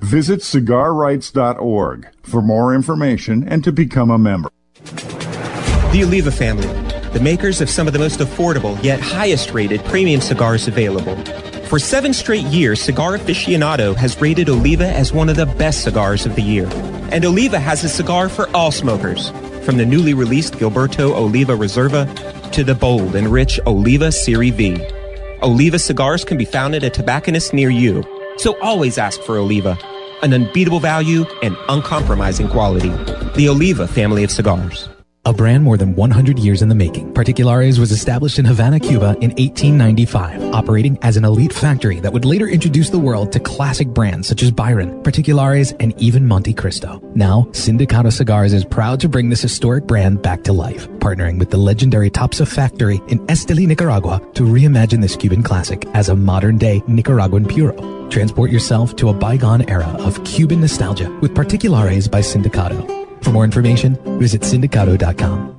Visit cigar rights dot org for more information and to become a member. The Oliva family, the makers of some of the most affordable yet highest rated premium cigars available. For seven straight years, Cigar Aficionado has rated Oliva as one of the best cigars of the year. And Oliva has a cigar for all smokers, from the newly released Gilberto Oliva Reserva to the bold and rich Oliva Serie V. Oliva cigars can be found at a tobacconist near you, so always ask for Oliva. An unbeatable value and uncompromising quality. The Oliva family of cigars. A brand more than one hundred years in the making, Particulares was established in Havana, Cuba in eighteen ninety-five, operating as an elite factory that would later introduce the world to classic brands such as Byron, Particulares, and even Monte Cristo. Now, Sindicato Cigars is proud to bring this historic brand back to life, partnering with the legendary Topsa factory in Esteli, Nicaragua, to reimagine this Cuban classic as a modern-day Nicaraguan puro. Transport yourself to a bygone era of Cuban nostalgia with Particulares by Sindicato. For more information, visit sindicato dot com.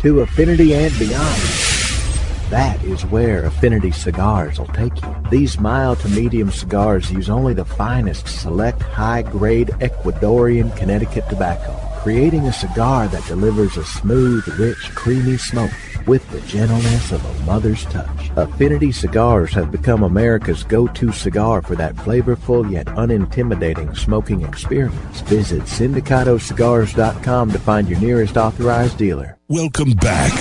To affinity and beyond. That is where Affinity Cigars will take you. These mild to medium cigars use only the finest select high-grade Ecuadorian Connecticut tobacco. creating a cigar that delivers a smooth, rich, creamy smoke with the gentleness of a mother's touch. Affinity Cigars has become America's go-to cigar for that flavorful yet unintimidating smoking experience. Visit Sindicato Cigars dot com to find your nearest authorized dealer. Welcome back.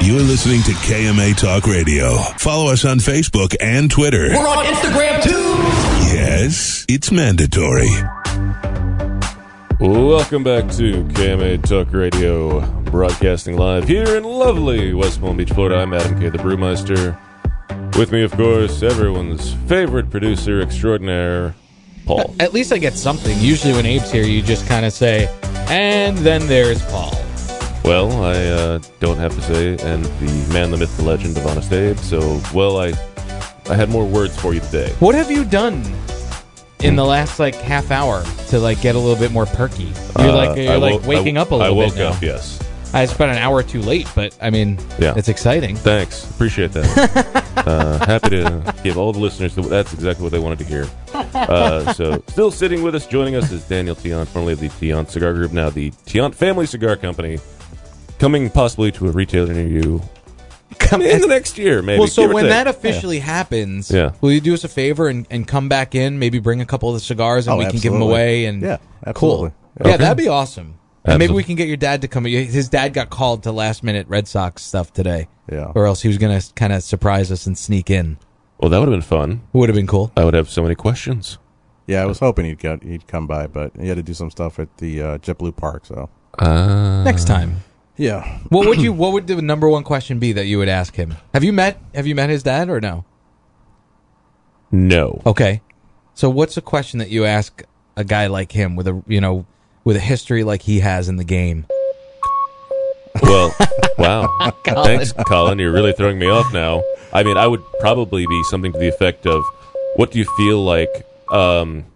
You're listening to K M A Talk Radio. Follow us on Facebook and Twitter. We're on Instagram too! Yes, it's mandatory. Welcome back to K M A Talk Radio, broadcasting live here in lovely West Palm Beach, Florida. I'm Adam K, the Brewmeister. With me, of course, everyone's favorite producer extraordinaire, Paul. At least I get something. Usually when Abe's here, you just kind of say, and then there's Paul. Well, I uh, don't have to say, and the man, the myth, the legend of Honest Abe. So, well, I, I had more words for you today. What have you done in the last, like, half hour to, like, get a little bit more perky? You're, like, you're uh, like waking I, up a little bit I woke bit now. up, yes. I spent an hour too late, but, I mean, yeah. It's exciting. Thanks. Appreciate that. uh, happy to give all the listeners, the, that's exactly what they wanted to hear. Uh, so, still sitting with us, joining us is Daniel Tiant, formerly of the Tiant Cigar Group, now the Tiant Family Cigar Company, coming possibly to a retailer near you. Come in the next year, maybe. Well, so when take. that officially yeah. happens, yeah. will you do us a favor and, and come back in, maybe bring a couple of the cigars, and oh, we absolutely. can give them away? And yeah, absolutely. Cool. Yeah, okay. That'd be awesome. And maybe we can get your dad to come. His dad got called to last-minute Red Sox stuff today, yeah. or else he was going to kind of surprise us and sneak in. Well, that would have been fun. It would have been cool. I would have so many questions. Yeah, I was hoping he'd, got, he'd come by, but he had to do some stuff at the uh, JetBlue Park, so. Uh... Next time. Yeah. What would you? What would the number one question be that you would ask him? Have you met? Have you met his dad or no? No. Okay. So what's a question that you ask a guy like him with a you know with a history like he has in the game? Well, wow. Colin. Thanks, Colin. You're really throwing me off now. I mean, I would probably be something to the effect of, "What do you feel like?" Um,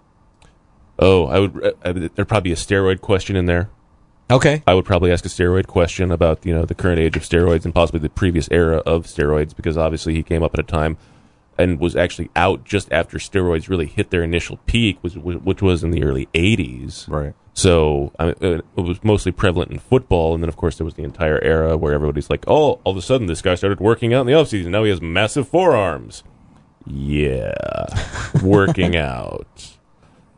oh, I would. I, there'd probably be a steroid question in there. Okay. I would probably ask a steroid question about, you know, the current age of steroids and possibly the previous era of steroids, because obviously he came up at a time and was actually out just after steroids really hit their initial peak, which, which was in the early eighties. Right. So I mean, it was mostly prevalent in football. And then, of course, there was the entire era where everybody's like, oh, all of a sudden this guy started working out in the offseason. Now he has massive forearms. Yeah. Working out.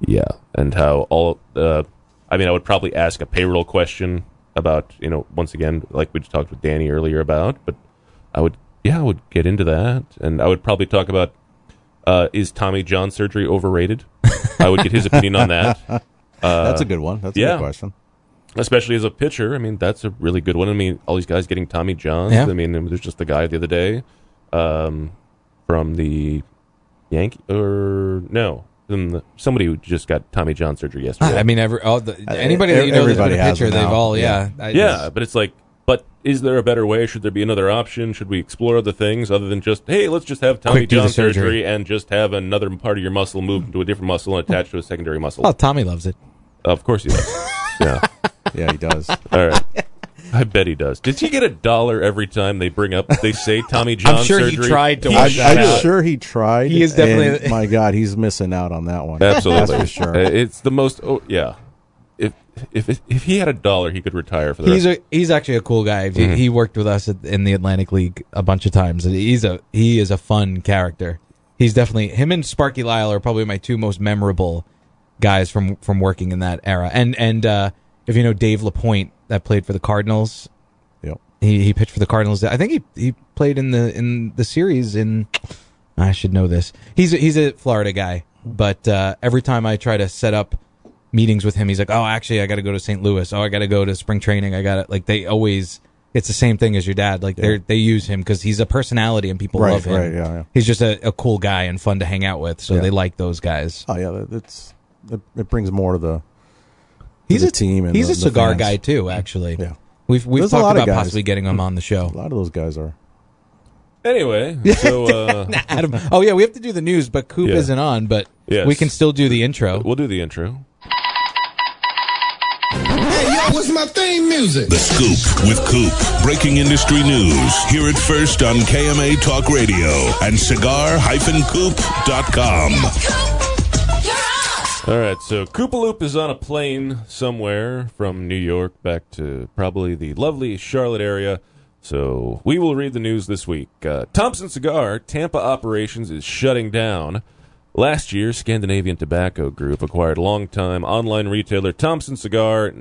Yeah. And how all... Uh, I mean, I would probably ask a payroll question about, you know, once again, like we just talked with Danny earlier about, but I would, yeah, I would get into that. And I would probably talk about, uh, is Tommy John surgery overrated? I would get his opinion on that. Uh, that's a good one. That's yeah. a good question. Especially as a pitcher. I mean, that's a really good one. I mean, all these guys getting Tommy Johns. Yeah. I mean, there's just the guy the other day um, from the Yankee, or no. Than somebody who just got Tommy John surgery yesterday. I mean, every all the, anybody that you know that's been a pitcher, they've all, yeah. Yeah, I yeah just, but it's like, but is there a better way? Should there be another option? Should we explore other things other than just, hey, let's just have Tommy John surgery. surgery and just have another part of your muscle moved into a different muscle and attached to a secondary muscle? Oh, Tommy loves it. Uh, of course he does. yeah. Yeah, he does. All right. I bet he does. Did he get a dollar every time they bring up, they say Tommy John surgery? I'm sure surgery? he tried to watch that. I'm sure he tried. He is definitely. And, my God, he's missing out on that one. Absolutely. That's for sure. It's the most, oh, yeah. If if if he had a dollar, he could retire for the he's rest. A, he's actually a cool guy. Mm-hmm. He worked with us in the Atlantic League a bunch of times. He's a He is a fun character. He's definitely, him and Sparky Lyle are probably my two most memorable guys from, from working in that era. And, and uh, if you know Dave LaPointe, that played for the Cardinals. Yep. He he pitched for the Cardinals. I think he, he played in the in the series in I should know this. He's a, he's a Florida guy, but uh, every time I try to set up meetings with him, he's like, "Oh, actually, I got to go to Saint Louis. Oh, I got to go to spring training. I got to like they always it's the same thing as your dad. Like yeah. they they use him cuz he's a personality and people right, love him. Right, yeah, yeah. He's just a, a cool guy and fun to hang out with, so yeah. they like those guys. Oh yeah, that's it, it brings more to the He's a team. And he's the, a cigar fans. guy too. Actually, yeah, we've we've There's talked about guys. possibly getting him on the show. A lot of those guys are. Anyway, so uh... nah, Adam. Oh yeah, we have to do the news, but Coop yeah. isn't on. But yes. we can still do the intro. We'll do the intro. Hey yo, what's my theme music? The Scoop with Coop, breaking industry news. Hear it first on K M A Talk Radio and cigar dash coop dot com. Coop, you're up. All right, so Koopaloop is on a plane somewhere from New York back to probably the lovely Charlotte area. So we will read the news this week. Uh, Thompson Cigar Tampa operations is shutting down. Last year, Scandinavian Tobacco Group acquired longtime online retailer Thompson Cigar.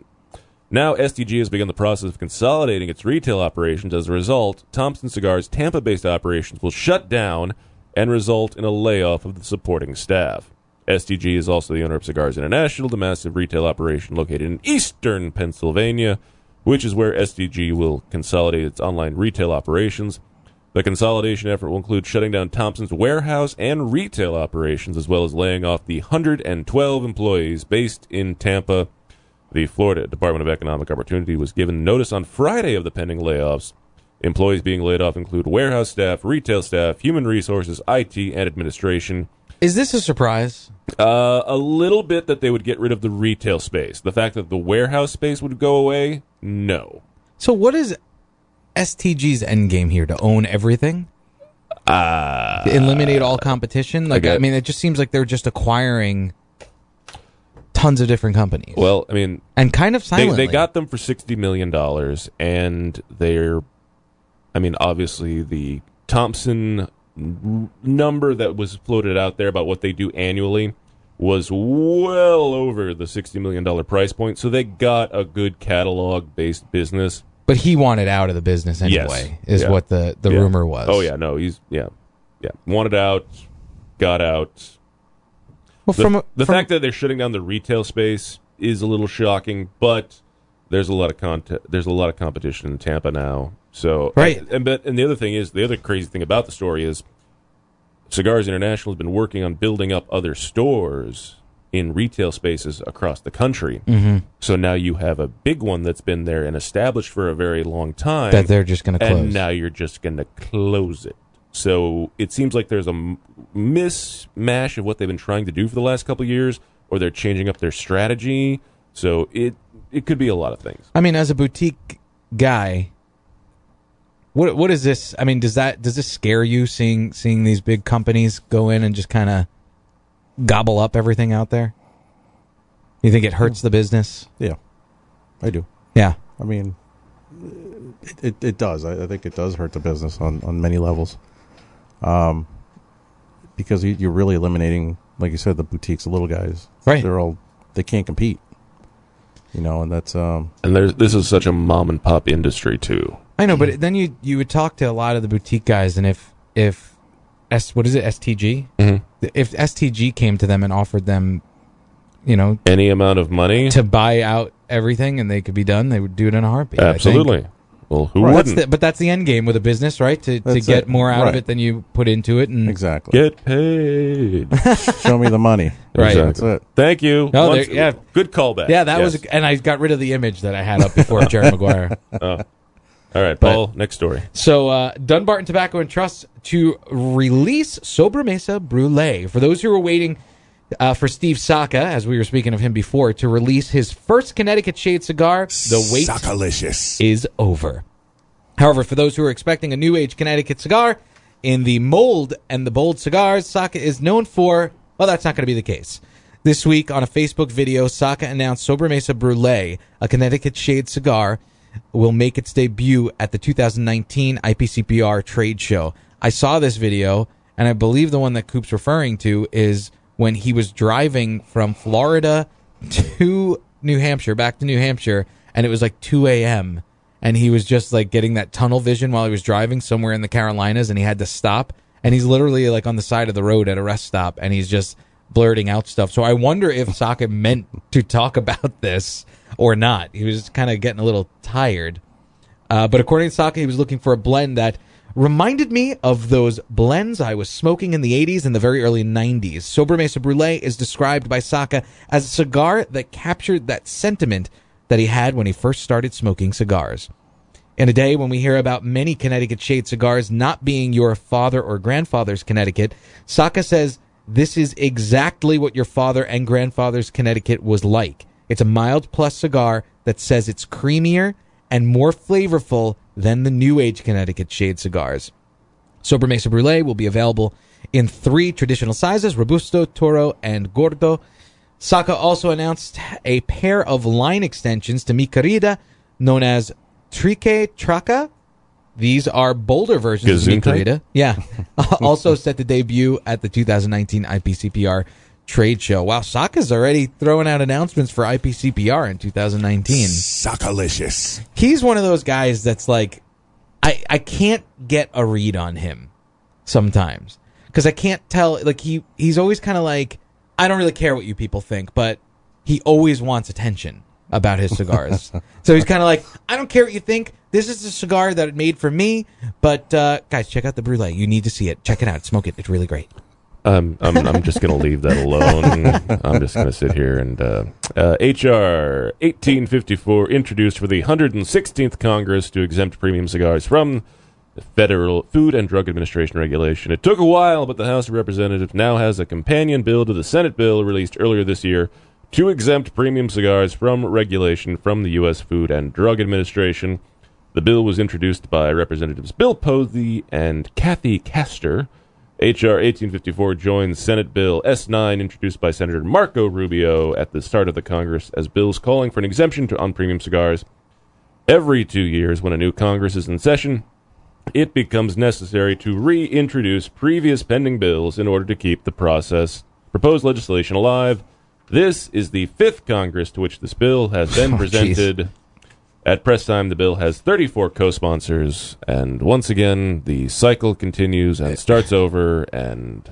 Now S T G has begun the process of consolidating its retail operations. As a result, Thompson Cigar's Tampa-based operations will shut down and result in a layoff of the supporting staff. S T G is also the owner of Cigars International, the massive retail operation located in eastern Pennsylvania, which is where S T G will consolidate its online retail operations. The consolidation effort will include shutting down Thompson's warehouse and retail operations, as well as laying off the one hundred twelve employees based in Tampa. The Florida Department of Economic Opportunity was given notice on Friday of the pending layoffs. Employees being laid off include warehouse staff, retail staff, human resources, I T, and administration. Is this a surprise? Uh, a little bit that they would get rid of the retail space. The fact that the warehouse space would go away, no. So what is S T G's endgame here? To own everything? Uh, to eliminate all competition? Like, I, I mean, it just seems like they're just acquiring tons of different companies. Well, I mean... And kind of silently. They, they got them for sixty million dollars, and they're... I mean, obviously, the Thompson... number that was floated out there about what they do annually was well over the sixty million dollars price point, so they got a good catalog-based business. But he wanted out of the business anyway, yes. is yeah. what the, the yeah. rumor was. Oh, yeah, no, he's, yeah, yeah. Wanted out, got out. Well, the from a, the from fact that they're shutting down the retail space is a little shocking, but there's a lot of con- there's a lot of competition in Tampa now. So right, and, and but and the other thing is the other crazy thing about the story is Cigars International has been working on building up other stores in retail spaces across the country. Mm-hmm. So now you have a big one that's been there and established for a very long time that they're just going to close, and now you're just going to close it. So it seems like there's a m- mismatch of what they've been trying to do for the last couple of years, or they're changing up their strategy. So it it could be a lot of things. I mean, as a boutique guy. What what is this? I mean, does that does this scare you seeing seeing these big companies go in and just kind of gobble up everything out there? You think it hurts the business? Yeah, I do. Yeah, I mean, it it, it does. I, I think it does hurt the business on, on many levels, um, because you're really eliminating, like you said, the boutiques, the little guys. Right, they're all they can't compete. You know, and that's um, and there's this is such a mom and pop industry too. I know, but then you, you would talk to a lot of the boutique guys, and if if S what is it S T G? Mm-hmm. If S T G came to them and offered them, you know, any amount of money to buy out everything, and they could be done, they would do it in a heartbeat. Absolutely. Well, who right. wouldn't? That's the, but that's the end game with a business, right? To that's to get it. more out right. of it than you put into it, and exactly get paid. Show me the money. Right. Exactly. That's it. Thank you. No, Once, there, yeah. Good callback. Yeah, that yes. was, and I got rid of the image that I had up before of Jerry Maguire. Uh. All right, Paul, but, next story. So uh, Dunbarton Tobacco and Trust to release Sobremesa Brulee. For those who are waiting uh, for Steve Saka, as we were speaking of him before, to release his first Connecticut Shade cigar, the wait Sakalicious. is over. However, for those who are expecting a new age Connecticut cigar in the mold and the bold cigars Saka is known for, well, that's not going to be the case. This week on a Facebook video, Saka announced Sobremesa Brulee, a Connecticut Shade cigar, will make its debut at the two thousand nineteen I P C P R trade show. I saw this video, and I believe the one that Coop's referring to is when he was driving from Florida to New Hampshire, back to New Hampshire, and it was like two a.m., and he was just like getting that tunnel vision while he was driving somewhere in the Carolinas, and he had to stop, and he's literally like on the side of the road at a rest stop, and he's just blurting out stuff. So I wonder if Saka meant to talk about this or not. He was kind of getting a little tired. Uh, but according to Saka, he was looking for a blend that reminded me of those blends I was smoking in the eighties and the very early nineties. Sobremesa Brulee is described by Saka as a cigar that captured that sentiment that he had when he first started smoking cigars. In a day when we hear about many Connecticut Shade cigars not being your father or grandfather's Connecticut, Saka says this is exactly what your father and grandfather's Connecticut was like. It's a mild plus cigar that says it's creamier and more flavorful than the New Age Connecticut Shade cigars. Sobremesa Brulee will be available in three traditional sizes, Robusto, Toro, and Gordo. Saka also announced a pair of line extensions to Mi Querida, known as Trique Traca. These are bolder versions Gazuka? of Mi Querida. Yeah. Also set to debut at the two thousand nineteen I P C P R trade show. Wow, Saka's already throwing out announcements for I P C P R in two thousand nineteen. Sakalicious. He's one of those guys that's like, I, I can't get a read on him sometimes. Because I can't tell, like, he, he's always kind of like, I don't really care what you people think, but he always wants attention about his cigars. So he's kind of like, I don't care what you think. This is a cigar that it made for me, but uh, guys, check out the Brulee. You need to see it. Check it out. Smoke it. It's really great. Um, I'm, I'm just going to leave that alone. I'm just going to sit here and... Uh, uh, H R eighteen fifty-four, introduced for the one hundred sixteenth Congress to exempt premium cigars from the Federal Food and Drug Administration regulation. It took a while, but the House of Representatives now has a companion bill to the Senate bill released earlier this year to exempt premium cigars from regulation from the U S Food and Drug Administration. The bill was introduced by Representatives Bill Posey and Kathy Castor. H R eighteen fifty-four joins Senate Bill S nine, introduced by Senator Marco Rubio at the start of the Congress, as bills calling for an exemption to on premium cigars. Every two years, when a new Congress is in session, it becomes necessary to reintroduce previous pending bills in order to keep the process proposed legislation alive. This is the fifth Congress to which this bill has been oh, presented. Geez. At press time, the bill has thirty-four co-sponsors, and once again, the cycle continues and starts over, and...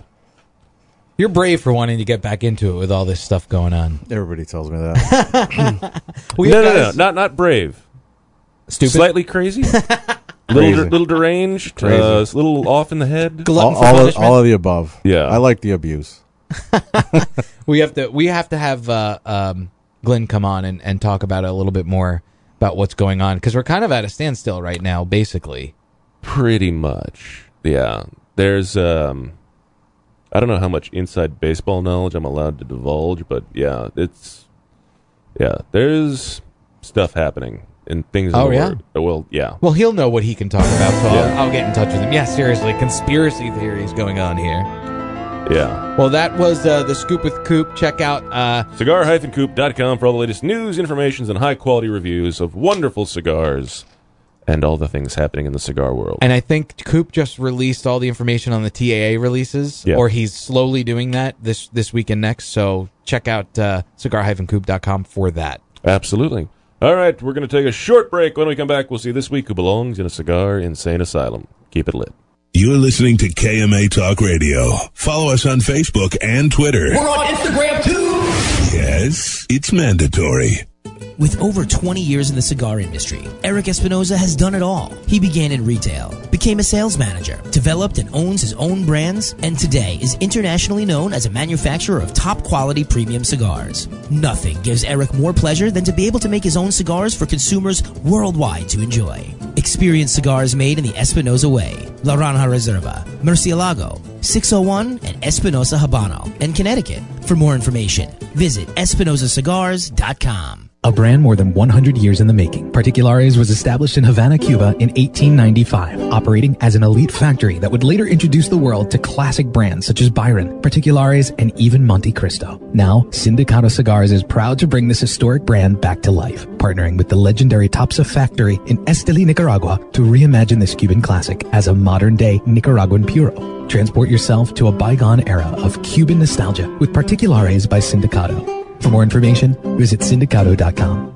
You're brave for wanting to get back into it with all this stuff going on. Everybody tells me that. well, no, no, no, not not brave. Stupid? Slightly crazy? little, little deranged? Crazy. Uh, little off in the head? Glutton all, for all, punishment? Of, all of the above. Yeah. I like the abuse. we have to We have to have uh, um, Glenn come on and, and talk about it a little bit more. About what's going on, because we're kind of at a standstill right now, basically. Pretty much, yeah. There's, um, I don't know how much inside baseball knowledge I'm allowed to divulge, but yeah, it's, yeah, there's stuff happening and things. Oh, in the yeah? World. Well, yeah. Well, he'll know what he can talk about, so yeah. I'll, I'll get in touch with him. Yeah, seriously, conspiracy theories going on here. Yeah. Well, that was uh, The Scoop with Coop. Check out uh, cigar dash coop dot com for all the latest news, informations, and high-quality reviews of wonderful cigars and all the things happening in the cigar world. And I think Coop just released all the information on the T A A releases, yeah. or he's slowly doing that this, this week and next, so check out uh, cigar dash coop dot com for that. Absolutely. All right, we're going to take a short break. When we come back, we'll see this week who belongs in a cigar insane asylum. Keep it lit. You're listening to K M A Talk Radio. Follow us on Facebook and Twitter. We're on Instagram, too! Yes, it's mandatory. With over twenty years in the cigar industry, Eric Espinosa has done it all. He began in retail, became a sales manager, developed and owns his own brands, and today is internationally known as a manufacturer of top-quality premium cigars. Nothing gives Eric more pleasure than to be able to make his own cigars for consumers worldwide to enjoy. Experience cigars made in the Espinosa way. La Ranja Reserva, Murcielago, six oh one, and Espinosa Habano in Connecticut. For more information, visit espinosa cigars dot com. A brand more than one hundred years in the making, Particulares was established in Havana, Cuba in eighteen ninety-five, operating as an elite factory that would later introduce the world to classic brands such as Byron, Particulares, and even Monte Cristo. Now, Sindicato Cigars is proud to bring this historic brand back to life, partnering with the legendary Topsa factory in Esteli, Nicaragua, to reimagine this Cuban classic as a modern-day Nicaraguan puro. Transport yourself to a bygone era of Cuban nostalgia with Particulares by Sindicato. For more information, visit sindicato dot com.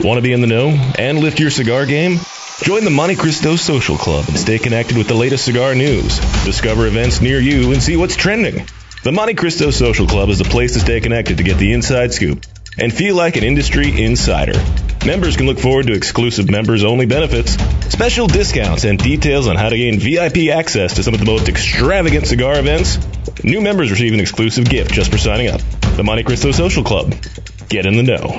Want to be in the know and lift your cigar game? Join the Monte Cristo Social Club and stay connected with the latest cigar news. Discover events near you and see what's trending. The Monte Cristo Social Club is the place to stay connected to get the inside scoop and feel like an industry insider. Members can look forward to exclusive members-only benefits, special discounts, and details on how to gain V I P access to some of the most extravagant cigar events New members receive an exclusive gift just for signing up. The Monte Cristo Social Club. Get in the know.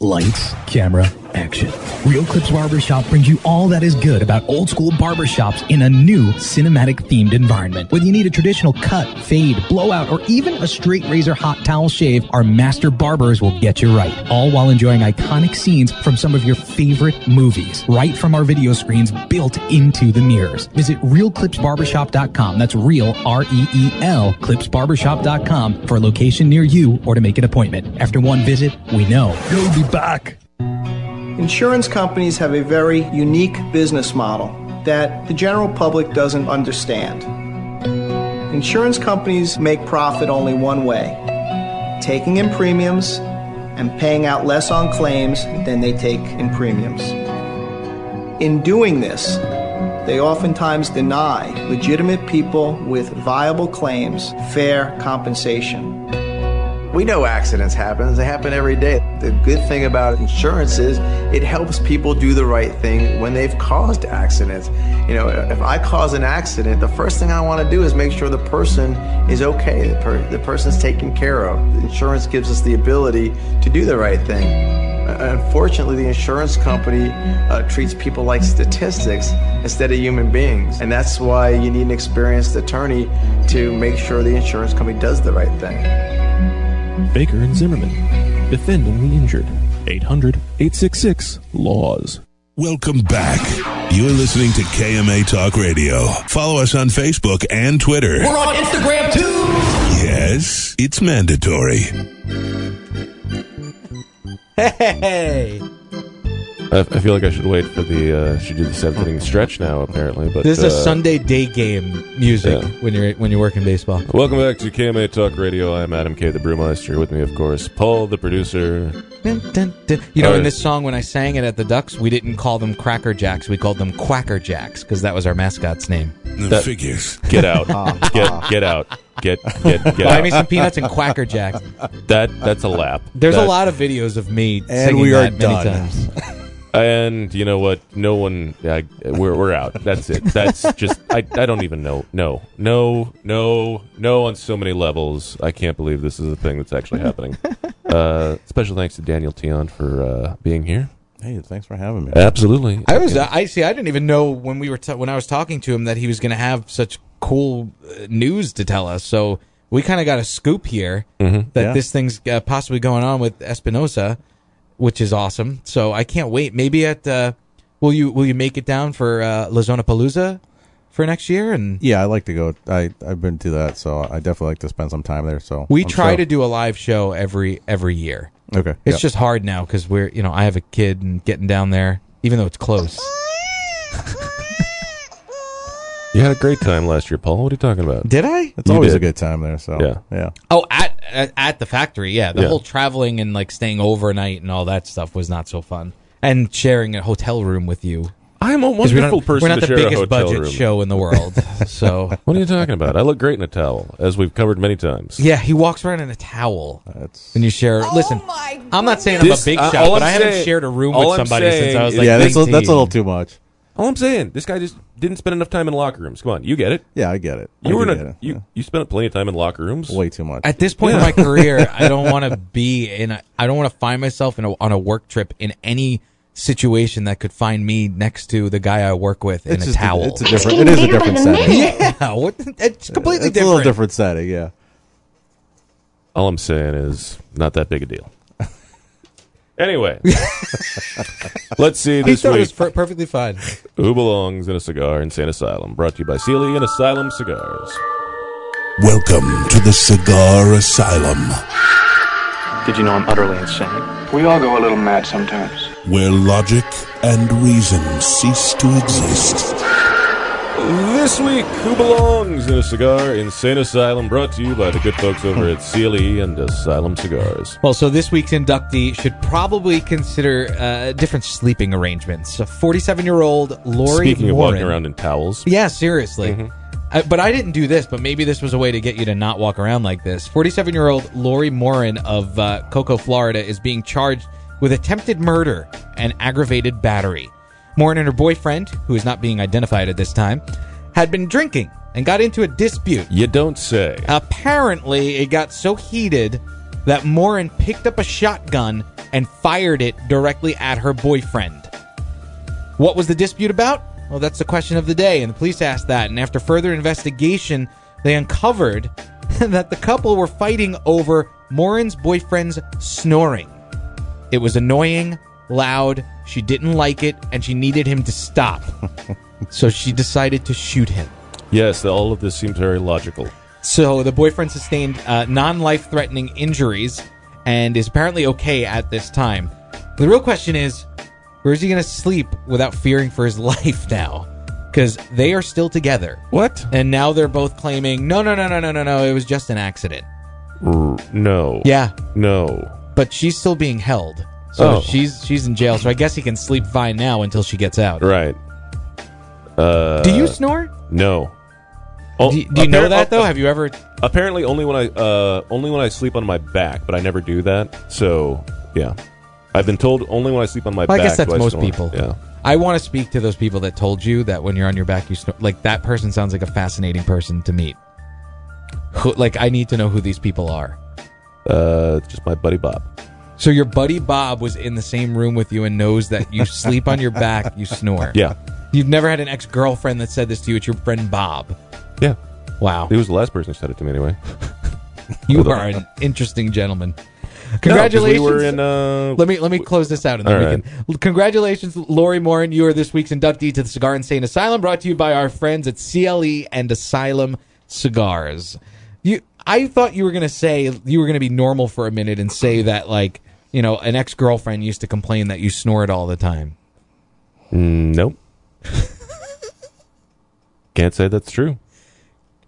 Lights, camera, action. Real Clips Barbershop brings you all that is good about old school barbershops in a new cinematic themed environment. Whether you need a traditional cut, fade, blowout, or even a straight razor hot towel shave, our master barbers will get you right. All while enjoying iconic scenes from some of your favorite movies, right from our video screens built into the mirrors. Visit real clips barbershop dot com. That's real, R E E L, clips barbershop dot com for a location near you or to make an appointment. After one visit, we know. Go be back. Insurance companies have a very unique business model that the general public doesn't understand. Insurance companies make profit only one way, taking in premiums and paying out less on claims than they take in premiums. In doing this, they oftentimes deny legitimate people with viable claims fair compensation. We know accidents happen. They happen every day. The good thing about insurance is it helps people do the right thing when they've caused accidents. You know, if I cause an accident, the first thing I want to do is make sure the person is okay, the, per- the person's taken care of. The insurance gives us the ability to do the right thing. Uh, unfortunately, the insurance company uh, treats people like statistics instead of human beings. And that's why you need an experienced attorney to make sure the insurance company does the right thing. Baker and Zimmerman, defending the injured. eight hundred, eight six six, L A W S. Welcome back. You're listening to K M A Talk Radio. Follow us on Facebook and Twitter. We're on Instagram too. Yes, it's mandatory. Hey. I, I feel like I should wait for the uh, should do the seventh inning stretch now. Apparently, but this is uh, a Sunday day game music yeah. when you're when you're working baseball. Welcome back to K M A Talk Radio. I'm Adam K, the Brewmeister. With me, of course, Paul, the producer. Dun, dun, dun. You know, our, in this song, when I sang it at the Ducks, we didn't call them Cracker Jacks; we called them Quacker Jacks because that was our mascot's name. The figures. Get out! get get out! Get get get! Buy me some peanuts and Quacker Jacks. That that's a lap. There's that, a lot of videos of me and singing we are that done. Many times. And you know what? No one. Uh, we're we're out. That's it. That's just. I, I don't even know. No. No. No. No. On so many levels, I can't believe this is a thing that's actually happening. Uh, special thanks to Daniel Tiant for uh, being here. Hey, thanks for having me. Absolutely. I was. Uh, I see. I didn't even know when we were t- when I was talking to him that he was going to have such cool uh, news to tell us. So we kind of got a scoop here mm-hmm. that yeah. this thing's uh, possibly going on with Espinosa. Which is awesome. So I can't wait. Maybe at uh, will you will you make it down for uh, La Zona Palooza for next year? And yeah, I like to go. I I've been to that, so I definitely like to spend some time there. So we I'm try sure. to do a live show every every year. Okay, it's yep. just hard now because we're you know I have a kid and getting down there, even though it's close. You had a great time last year, Paul. What are you talking about? Did I? It's you always did. A good time there. So yeah, yeah. Oh, at at, at the factory, yeah. The yeah. whole traveling and like staying overnight and all that stuff was not so fun. And sharing a hotel room with you. I'm a wonderful person. We're not to the share biggest budget room. Show in the world. So what are you talking about? I look great in a towel, as we've covered many times. Yeah, he walks around in a towel. That's... When you share, oh listen, I'm not saying this, I'm a big uh, shot, but I'm I haven't saying, shared a room with somebody since I was like yeah, nineteen. That's a, that's a little too much. All I'm saying, this guy just didn't spend enough time in locker rooms. Come on, you get it. Yeah, I get it. You I were in a, it. You, yeah. you spent plenty of time in locker rooms. Way too much. At this point yeah. in my career, I don't want to be in. A, I don't want to find myself in a, on a work trip in any situation that could find me next to the guy I work with it's in a towel. A, it's a different. It is a different setting. Yeah, what, it's completely it's different. It's a little different setting. Yeah. All I'm saying is not that big a deal. Anyway, let's see this week. He thought it was per- perfectly fine. Who belongs in a cigar? Insane Asylum. Brought to you by C L E and Asylum Cigars. Welcome to the Cigar Asylum. Did you know I'm utterly insane? We all go a little mad sometimes. Where logic and reason cease to exist. This week, who belongs in a cigar? Insane Asylum, brought to you by the good folks over at C L E and Asylum Cigars. Well, so this week's inductee should probably consider uh, different sleeping arrangements. A forty-seven-year-old Lori Speaking Warren. Of walking around in towels. Yeah, seriously. Mm-hmm. I, but I didn't do this, but maybe this was a way to get you to not walk around like this. forty-seven-year-old Lori Morin of uh, Cocoa, Florida, is being charged with attempted murder and aggravated battery. Morin and her boyfriend, who is not being identified at this time, had been drinking and got into a dispute. You don't say. Apparently, it got so heated that Morin picked up a shotgun and fired it directly at her boyfriend. What was the dispute about? Well, that's the question of the day, and the police asked that. And after further investigation, they uncovered that the couple were fighting over Morin's boyfriend's snoring. It was annoying, loud, she didn't like it, and she needed him to stop. So she decided to shoot him. Yes, all of this seems very logical. So the boyfriend sustained uh, non-life-threatening injuries and is apparently okay at this time. The real question is, where is he going to sleep without fearing for his life now? Because they are still together. What? And now they're both claiming, no, no, no, no, no, no, no, it was just an accident. R- no. Yeah. No. But she's still being held. So oh. she's she's in jail, so I guess he can sleep fine now until she gets out. Right. Uh, do you snore? No. Oh, do, do you know that though? Uh, Have you ever? Apparently, only when I uh, only when I sleep on my back, but I never do that. So yeah, I've been told only when I sleep on my well, back. I guess that's do I most snore. People. Yeah. I want to speak to those people that told you that when you're on your back you snore. Like that person sounds like a fascinating person to meet. Who, like I need to know who these people are. Uh, just my buddy Bob. So your buddy Bob was in the same room with you and knows that you sleep on your back, you snore. Yeah. You've never had an ex-girlfriend that said this to you. It's your friend Bob. Yeah. Wow. He was the last person who said it to me anyway. You Hold are on. An interesting gentleman. Congratulations. No, we were in, uh... Let me let me close this out and then All we right. can. Congratulations, Lori Morin. You are this week's inductee to the Cigar Insane Asylum, brought to you by our friends at C L E and Asylum Cigars. You I thought you were going to say you were going to be normal for a minute and say that, like, you know, an ex-girlfriend used to complain that you snored all the time. Nope. Can't say that's true.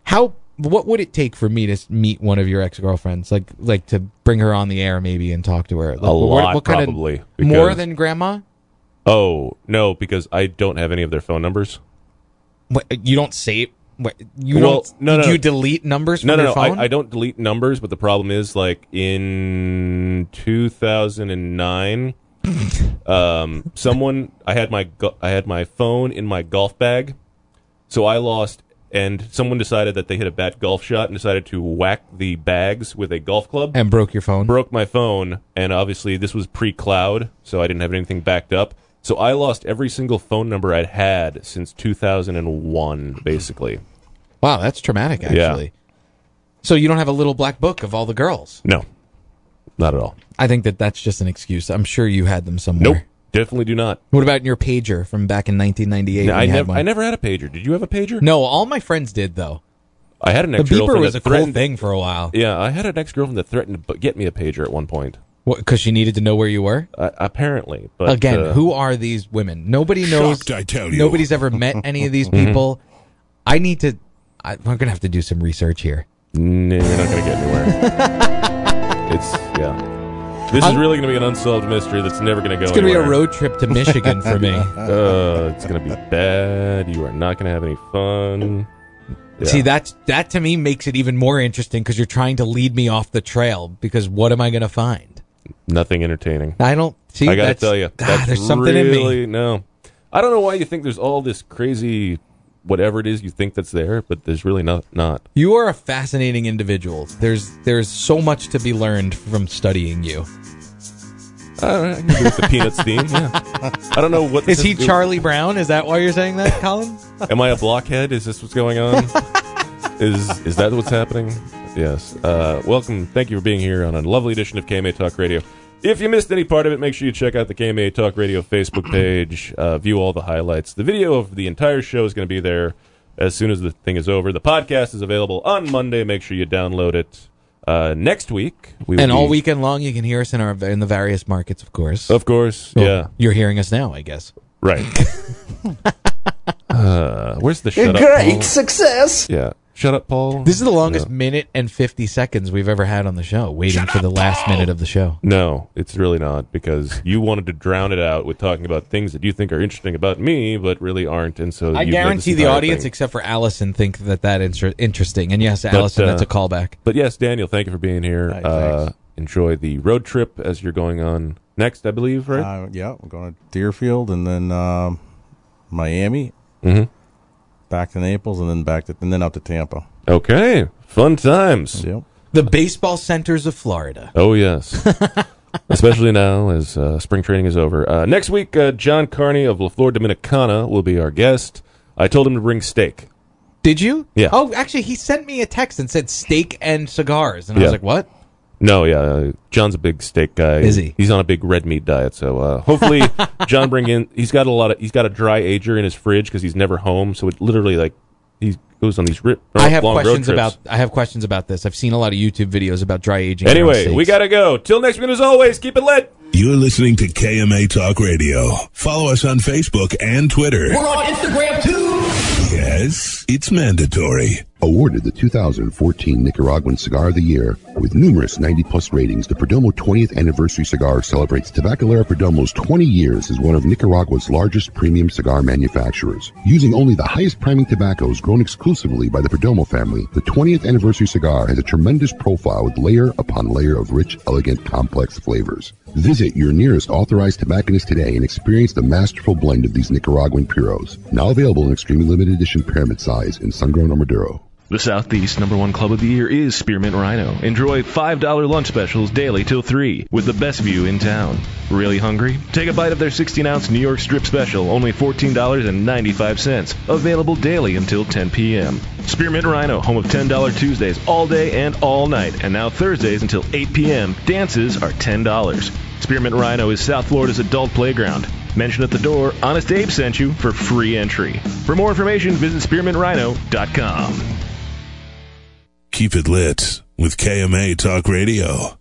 How? What would it take for me to meet one of your ex-girlfriends? Like, like to bring her on the air maybe and talk to her. Like, a what, lot, what kind probably. Of, because, more than grandma? Oh no, because I don't have any of their phone numbers. What, you don't save? What, you well, don't? No, no, do you delete numbers from no, no, your no, phone? No, no, I, I don't delete numbers. But the problem is, like in two thousand nine. um, someone, I had my go- I had my phone in my golf bag, so I lost. And someone decided that they hit a bad golf shot and decided to whack the bags with a golf club and broke your phone. Broke my phone, and obviously this was pre-cloud, so I didn't have anything backed up. So I lost every single phone number I'd had since two thousand one, basically. Wow, that's traumatic. Actually, yeah. So you don't have a little black book of all the girls? No. Not at all. I think that that's just an excuse. I'm sure you had them somewhere. Nope, definitely do not. What about in your pager from back in nineteen ninety-eight? No, I, nev- I never had a pager. Did you have a pager? No, all my friends did, though. I had an ex-girlfriend. The beeper was a cool thing for a while. Yeah, I had an ex-girlfriend that threatened to get me a pager at one point. What, because she needed to know where you were? Uh, apparently. But Again, uh, who are these women? Nobody knows. Shocked, I tell you. Nobody's ever met any of these people. Mm-hmm. I need to... I, I'm going to have to do some research here. No, you're not going to get anywhere. It's, yeah. This I'm, is really going to be an unsolved mystery that's never going to go It's going to be a road trip to Michigan for me. Uh, it's going to be bad. You are not going to have any fun. Yeah. See, that's, that to me makes it even more interesting because you're trying to lead me off the trail because what am I going to find? Nothing entertaining. I don't see I got to tell you. God, there's really, something in me. No. I don't know why you think there's all this crazy... whatever it is you think that's there, but there's really not. Not. You are a fascinating individual. There's there's so much to be learned from studying you. I don't know. I can do with the Peanuts theme. Yeah. I don't know what this is. Is he is Charlie Brown? Is that why you're saying that, Colin? Am I a blockhead? Is this what's going on? is is that what's happening? Yes. Uh, welcome. Thank you for being here on a lovely edition of K M A Talk Radio. If you missed any part of it, make sure you check out the K M A Talk Radio Facebook page. Uh, view all the highlights. The video of the entire show is going to be there as soon as the thing is over. The podcast is available on Monday. Make sure you download it. Uh, next week, we and will all be... weekend long, you can hear us in our in the various markets, of course. Of course, well, yeah. You're hearing us now, I guess. Right. uh, Where's the shut up, Great Paul? Success. Yeah. Shut up, Paul. This is the longest no. minute and fifty seconds we've ever had on the show, waiting Shut for the up, last Paul! minute of the show. No, it's really not, because you wanted to drown it out with talking about things that you think are interesting about me, but really aren't. And so I guarantee the audience, thing. except for Allison, think that that is inter- interesting. And yes, Allison, but, uh, that's a callback. But yes, Daniel, thank you for being here. Right, uh, enjoy the road trip as you're going on next, I believe, right? Uh, yeah, we're going to Deerfield and then um, Miami. Mm-hmm. Back to Naples and then back to and then out to Tampa. Okay, fun times. Yep. The baseball centers of Florida. Oh yes, especially now as uh, spring training is over. Uh, next week, uh, John Carney of La Flor Dominicana will be our guest. I told him to bring steak. Did you? Yeah. Oh, actually, he sent me a text and said steak and cigars, and yeah. I was like, what? No, yeah, uh, John's a big steak guy. Is he? He's on a big red meat diet, so uh, hopefully John bring in. He's got a lot of. He's got a dry ager in his fridge because he's never home, so it literally like he goes on these rip. I have long questions road trips. about. I have questions about this. I've seen a lot of YouTube videos about dry aging. Anyway, we gotta go. Till next week, as always, keep it lit. You're listening to K M A Talk Radio. Follow us on Facebook and Twitter. We're on Instagram too. Yes, it's mandatory. Awarded the two thousand fourteen Nicaraguan Cigar of the Year with numerous ninety plus ratings, the Perdomo twentieth Anniversary Cigar celebrates Tabacalera Perdomo's twenty years as one of Nicaragua's largest premium cigar manufacturers. Using only the highest priming tobaccos grown exclusively by the Perdomo family, the twentieth Anniversary Cigar has a tremendous profile with layer upon layer of rich, elegant, complex flavors. Visit your nearest authorized tobacconist today and experience the masterful blend of these Nicaraguan puros, now available in extremely limited edition pyramid size in Sungrown or Maduro. The Southeast number one club of the year is Spearmint Rhino. Enjoy five dollar lunch specials daily till three with the best view in town. Really hungry? Take a bite of their sixteen ounce New York Strip special, only fourteen ninety-five. Available daily until ten p.m. Spearmint Rhino, home of ten dollar Tuesdays all day and all night, and now Thursdays until eight p.m. Dances are ten dollars. Spearmint Rhino is South Florida's adult playground. Mention at the door, Honest Abe sent you for free entry. For more information, visit spearmint rhino dot com. Keep it lit with K M A Talk Radio.